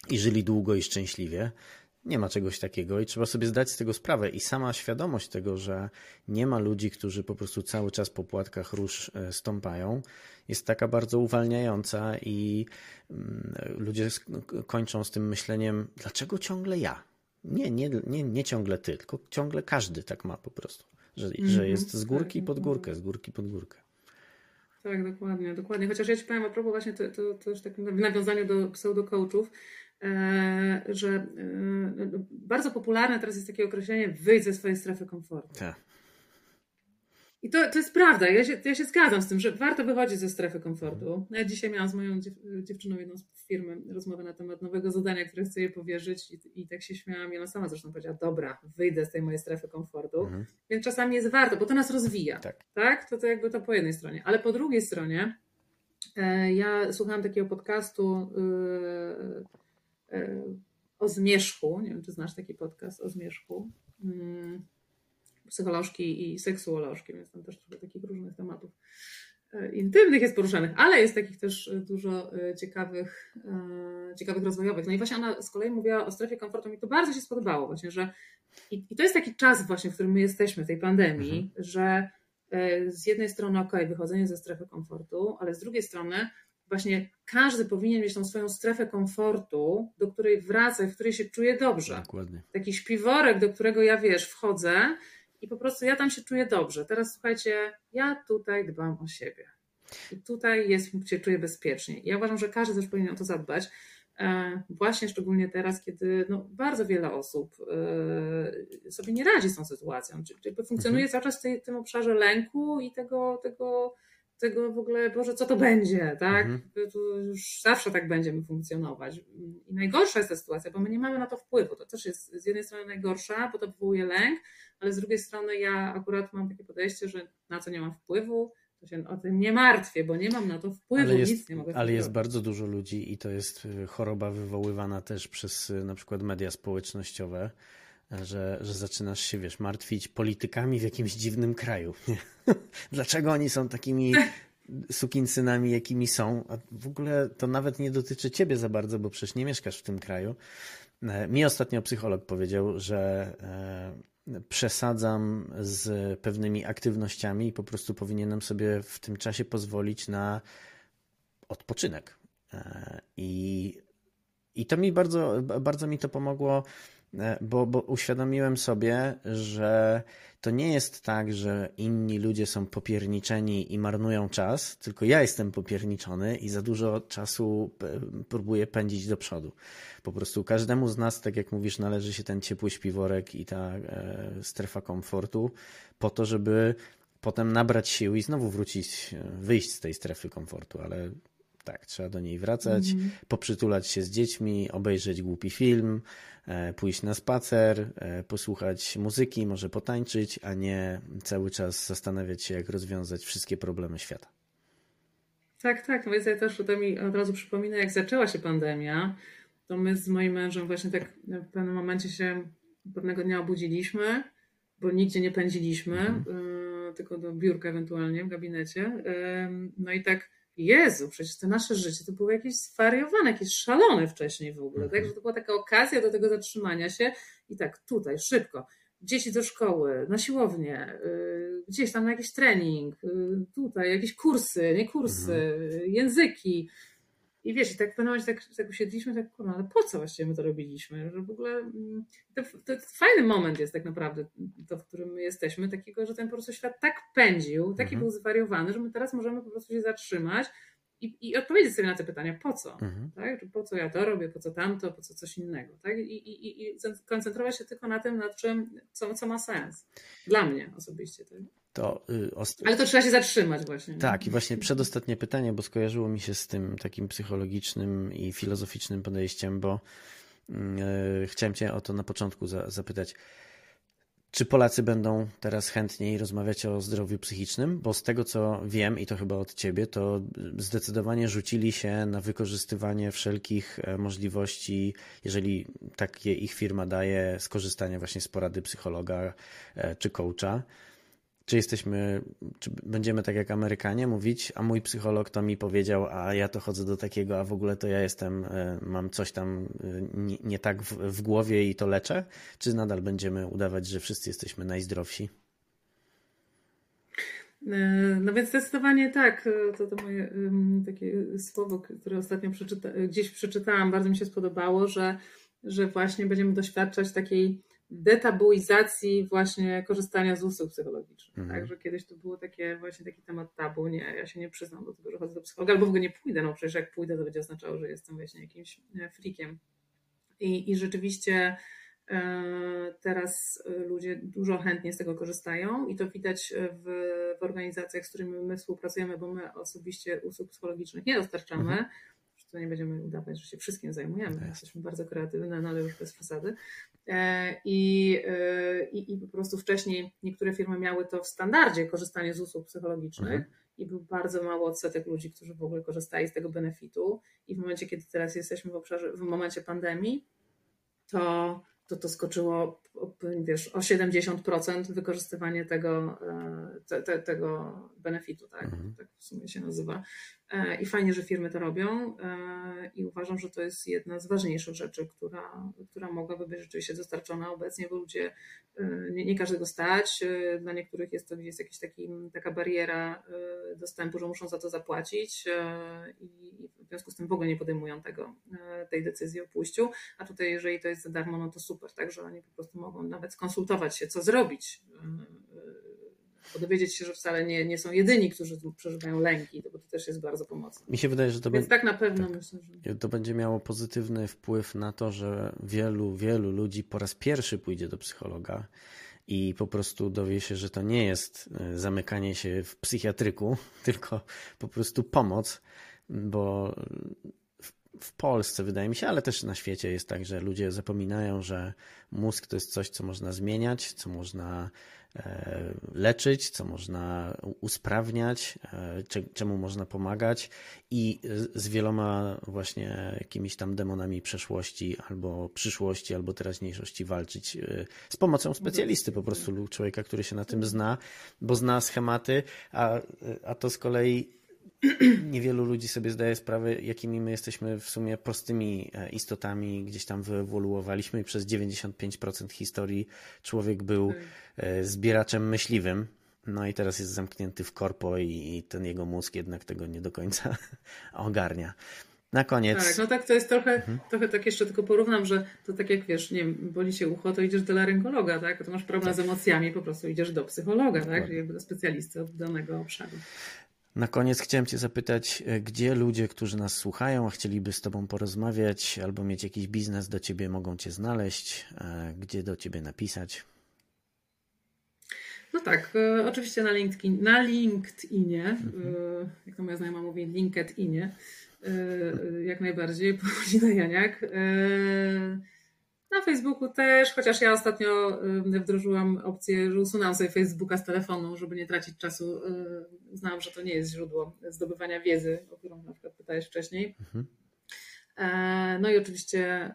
i żyli długo i szczęśliwie. Nie ma czegoś takiego i trzeba sobie zdać z tego sprawę i sama świadomość tego, że nie ma ludzi, którzy po prostu cały czas po płatkach róż stąpają, jest taka bardzo uwalniająca i ludzie kończą z tym myśleniem, dlaczego ciągle ja? Nie, nie, nie, nie ciągle ty, tylko ciągle każdy tak ma po prostu, że, mm-hmm. że jest z górki pod górkę, z górki pod górkę. Tak, dokładnie, dokładnie. Chociaż ja ci powiem a propos właśnie, to, to, to już tak w nawiązaniu do pseudo-coachów, E, że e, bardzo popularne teraz jest takie określenie wyjdź ze swojej strefy komfortu. Tak. I to, to jest prawda, ja się, ja się zgadzam z tym, że warto wychodzić ze strefy komfortu. Ja dzisiaj miałam z moją dziew, dziewczyną jedną z firmy rozmowę na temat nowego zadania, które chcę jej powierzyć i, i tak się śmiałam i ona sama zresztą powiedziała, dobra, wyjdę z tej mojej strefy komfortu, mhm. więc czasami jest warto, bo to nas rozwija. Tak. tak? To, to jakby to po jednej stronie, ale po drugiej stronie e, ja słuchałam takiego podcastu y, o zmierzchu, nie wiem, czy znasz taki podcast o zmierzchu, psycholożki i seksuolożki, więc tam też trochę takich różnych tematów intymnych jest poruszanych, ale jest takich też dużo ciekawych, ciekawych rozwojowych. No i właśnie ona z kolei mówiła o strefie komfortu, mi to bardzo się spodobało właśnie, że i, i to jest taki czas właśnie, w którym my jesteśmy, tej pandemii, mhm. że z jednej strony okej, okay, wychodzenie ze strefy komfortu, ale z drugiej strony właśnie każdy powinien mieć tą swoją strefę komfortu, do której wraca i w której się czuje dobrze. Dokładnie. Taki śpiworek, do którego ja, wiesz, wchodzę i po prostu ja tam się czuję dobrze. Teraz słuchajcie, ja tutaj dbam o siebie. I tutaj jest, się czuję bezpiecznie. I ja uważam, że każdy też powinien o to zadbać. Właśnie szczególnie teraz, kiedy no, bardzo wiele osób sobie nie radzi z tą sytuacją. Czyli jakby funkcjonuje mhm. cały czas w tej, tym obszarze lęku i tego... tego tego w ogóle, Boże, co to będzie, tak? Mhm. To już zawsze tak będziemy funkcjonować. I najgorsza jest ta sytuacja, bo my nie mamy na to wpływu. To też jest z jednej strony najgorsza, bo to wywołuje lęk, ale z drugiej strony ja akurat mam takie podejście, że na co nie mam wpływu, to się o tym nie martwię, bo nie mam na to wpływu, ale jest, nic nie mogę. Ale jest bardzo dużo ludzi i to jest choroba wywoływana też przez na przykład media społecznościowe, Że, że zaczynasz się, wiesz, martwić politykami w jakimś dziwnym kraju. Dlaczego oni są takimi sukinsynami, jakimi są? A w ogóle to nawet nie dotyczy ciebie za bardzo, bo przecież nie mieszkasz w tym kraju. Mi ostatnio psycholog powiedział, że przesadzam z pewnymi aktywnościami i po prostu powinienem sobie w tym czasie pozwolić na odpoczynek. I, i to mi bardzo, bardzo mi to pomogło, Bo, bo uświadomiłem sobie, że to nie jest tak, że inni ludzie są popierniczeni i marnują czas, tylko ja jestem popierniczony i za dużo czasu próbuję pędzić do przodu. Po prostu każdemu z nas, tak jak mówisz, należy się ten ciepły śpiworek i ta e, strefa komfortu po to, żeby potem nabrać sił i znowu wrócić, wyjść z tej strefy komfortu, ale tak, trzeba do niej wracać, mm-hmm. poprzytulać się z dziećmi, obejrzeć głupi film, pójść na spacer, posłuchać muzyki, może potańczyć, a nie cały czas zastanawiać się, jak rozwiązać wszystkie problemy świata. Tak, tak. Więc ja też to mi od razu przypomina, jak zaczęła się pandemia, to my z moim mężem właśnie tak w pewnym momencie się pewnego dnia obudziliśmy, bo nigdzie nie pędziliśmy, mm-hmm. tylko do biurka ewentualnie w gabinecie. No i tak Jezu, przecież to nasze życie to było jakieś zwariowane, jakieś szalone wcześniej w ogóle, także to była taka okazja do tego zatrzymania się i tak tutaj, szybko, dzieci do szkoły, na siłownię, y, gdzieś tam na jakiś trening, y, tutaj jakieś kursy, nie kursy, mhm. języki i wiesz, i tak w pewnym momencie tak, tak usiedliśmy, tak kurwa, ale po co właściwie my to robiliśmy, że w ogóle to, to fajny moment jest tak naprawdę to, w którym my jesteśmy, takiego, że ten po prostu świat tak pędził, taki mhm. był zwariowany, że my teraz możemy po prostu się zatrzymać i, i odpowiedzieć sobie na te pytania, po co, mhm. tak, czy po co ja to robię, po co tamto, po co coś innego, tak, i, i, i koncentrować się tylko na tym, nad czym, co, co ma sens, dla mnie osobiście, tak. To ost... Ale to trzeba się zatrzymać właśnie. Tak, i właśnie przedostatnie pytanie, bo skojarzyło mi się z tym takim psychologicznym i filozoficznym podejściem, bo yy, chciałem cię o to na początku za- zapytać. Czy Polacy będą teraz chętniej rozmawiać o zdrowiu psychicznym? Bo z tego, co wiem, i to chyba od ciebie, to zdecydowanie rzucili się na wykorzystywanie wszelkich możliwości, jeżeli takie ich firma daje, skorzystania właśnie z porady psychologa czy coacha. Czy jesteśmy, czy będziemy tak jak Amerykanie mówić, a mój psycholog to mi powiedział, a ja to chodzę do takiego, a w ogóle to ja jestem, mam coś tam nie, nie tak w, w głowie i to leczę? Czy nadal będziemy udawać, że wszyscy jesteśmy najzdrowsi? No więc zdecydowanie tak. To, to moje takie słowo, które ostatnio przeczyta, gdzieś przeczytałam, bardzo mi się spodobało, że, że właśnie będziemy doświadczać takiej detabuizacji właśnie korzystania z usług psychologicznych. Mhm. Także kiedyś to było takie właśnie taki temat tabu, nie, ja się nie przyznam do tego, że chodzę do psychologa, albo w ogóle nie pójdę, no przecież jak pójdę, to będzie oznaczało, że jestem właśnie jakimś frikiem. I, i rzeczywiście e, teraz ludzie dużo chętnie z tego korzystają i to widać w, w organizacjach, z którymi my współpracujemy, bo my osobiście usług psychologicznych nie dostarczamy, mhm. to nie będziemy udawać, że się wszystkim zajmujemy. Yes. Jesteśmy bardzo kreatywne, no ale już bez przesady. I, i, I po prostu wcześniej niektóre firmy miały to w standardzie korzystanie z usług psychologicznych mm-hmm. i był bardzo mały odsetek ludzi, którzy w ogóle korzystali z tego benefitu. I w momencie, kiedy teraz jesteśmy w obszarze, w momencie pandemii, to to, to skoczyło wiesz, o siedemdziesiąt procent wykorzystywanie tego, te, te, tego benefitu, tak? Mhm. Tak w sumie się nazywa. I fajnie, że firmy to robią i uważam, że to jest jedna z ważniejszych rzeczy, która, która mogłaby być rzeczywiście dostarczona obecnie, bo ludzie, nie, nie każdego stać, dla niektórych jest to gdzieś jakiś taki, taka bariera dostępu, że muszą za to zapłacić i w związku z tym w ogóle nie podejmują tego, tej decyzji o pójściu, a tutaj jeżeli to jest za darmo, no to super, tak, że oni po prostu mogą nawet skonsultować się, co zrobić, bo dowiedzieć się, że wcale nie, nie są jedyni, którzy przeżywają lęki, bo to też jest bardzo pomocne. Mi się wydaje, że to będzie. Tak na pewno tak. Myślę, że to będzie miało pozytywny wpływ na to, że wielu, wielu ludzi po raz pierwszy pójdzie do psychologa i po prostu dowie się, że to nie jest zamykanie się w psychiatryku, tylko po prostu pomoc, bo w Polsce wydaje mi się, ale też na świecie jest tak, że ludzie zapominają, że mózg to jest coś, co można zmieniać, co można leczyć, co można usprawniać, czemu można pomagać i z wieloma właśnie jakimiś tam demonami przeszłości albo przyszłości, albo teraźniejszości walczyć z pomocą specjalisty, po prostu człowieka, który się na tym zna, bo zna schematy, a, a to z kolei niewielu ludzi sobie zdaje sprawę, jakimi my jesteśmy w sumie prostymi istotami, gdzieś tam wyewoluowaliśmy i przez dziewięćdziesiąt pięć procent historii człowiek był zbieraczem myśliwym, no i teraz jest zamknięty w korpo i ten jego mózg jednak tego nie do końca ogarnia. Na koniec. Tak, no tak, to jest trochę, mhm. trochę tak jeszcze tylko porównam, że to tak jak wiesz, nie wiem, boli się ucho, to idziesz do laryngologa, tak? To masz problem tak. z emocjami, po prostu idziesz do psychologa, tak? tak? Jakby do specjalisty od danego obszaru. Na koniec chciałem cię zapytać, gdzie ludzie, którzy nas słuchają, a chcieliby z tobą porozmawiać albo mieć jakiś biznes do ciebie, mogą cię znaleźć, gdzie do ciebie napisać? No tak, oczywiście na, LinkedIn, na LinkedInie, mhm. jak to moja znajoma mówi, LinkedInie, jak najbardziej, Paulina Janiak. Na Facebooku też, chociaż ja ostatnio wdrożyłam opcję, że usunęłam sobie Facebooka z telefonu, żeby nie tracić czasu. Znałam, że to nie jest źródło zdobywania wiedzy, o którą na przykład pytałeś wcześniej. Mhm. No i oczywiście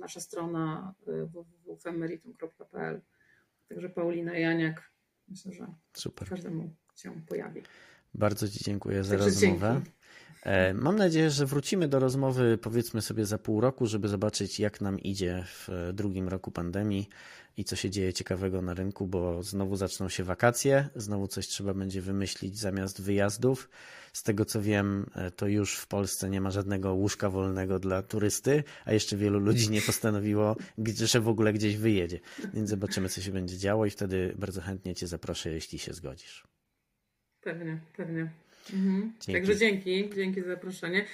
nasza strona w w w kropka femeryton kropka p l. Także Paulina Janiak, myślę, że super. Każdemu się pojawi. Bardzo ci dziękuję za Także rozmowę. Dzięki. Mam nadzieję, że wrócimy do rozmowy, powiedzmy sobie za pół roku, żeby zobaczyć, jak nam idzie w drugim roku pandemii i co się dzieje ciekawego na rynku, bo znowu zaczną się wakacje, znowu coś trzeba będzie wymyślić zamiast wyjazdów. Z tego co wiem, to już w Polsce nie ma żadnego łóżka wolnego dla turysty, a jeszcze wielu ludzi nie postanowiło, że w ogóle gdzieś wyjedzie. Więc zobaczymy, co się będzie działo i wtedy bardzo chętnie cię zaproszę, jeśli się zgodzisz. Pewnie, pewnie. Mhm. Dzięki. Także dzięki, dzięki za zaproszenie.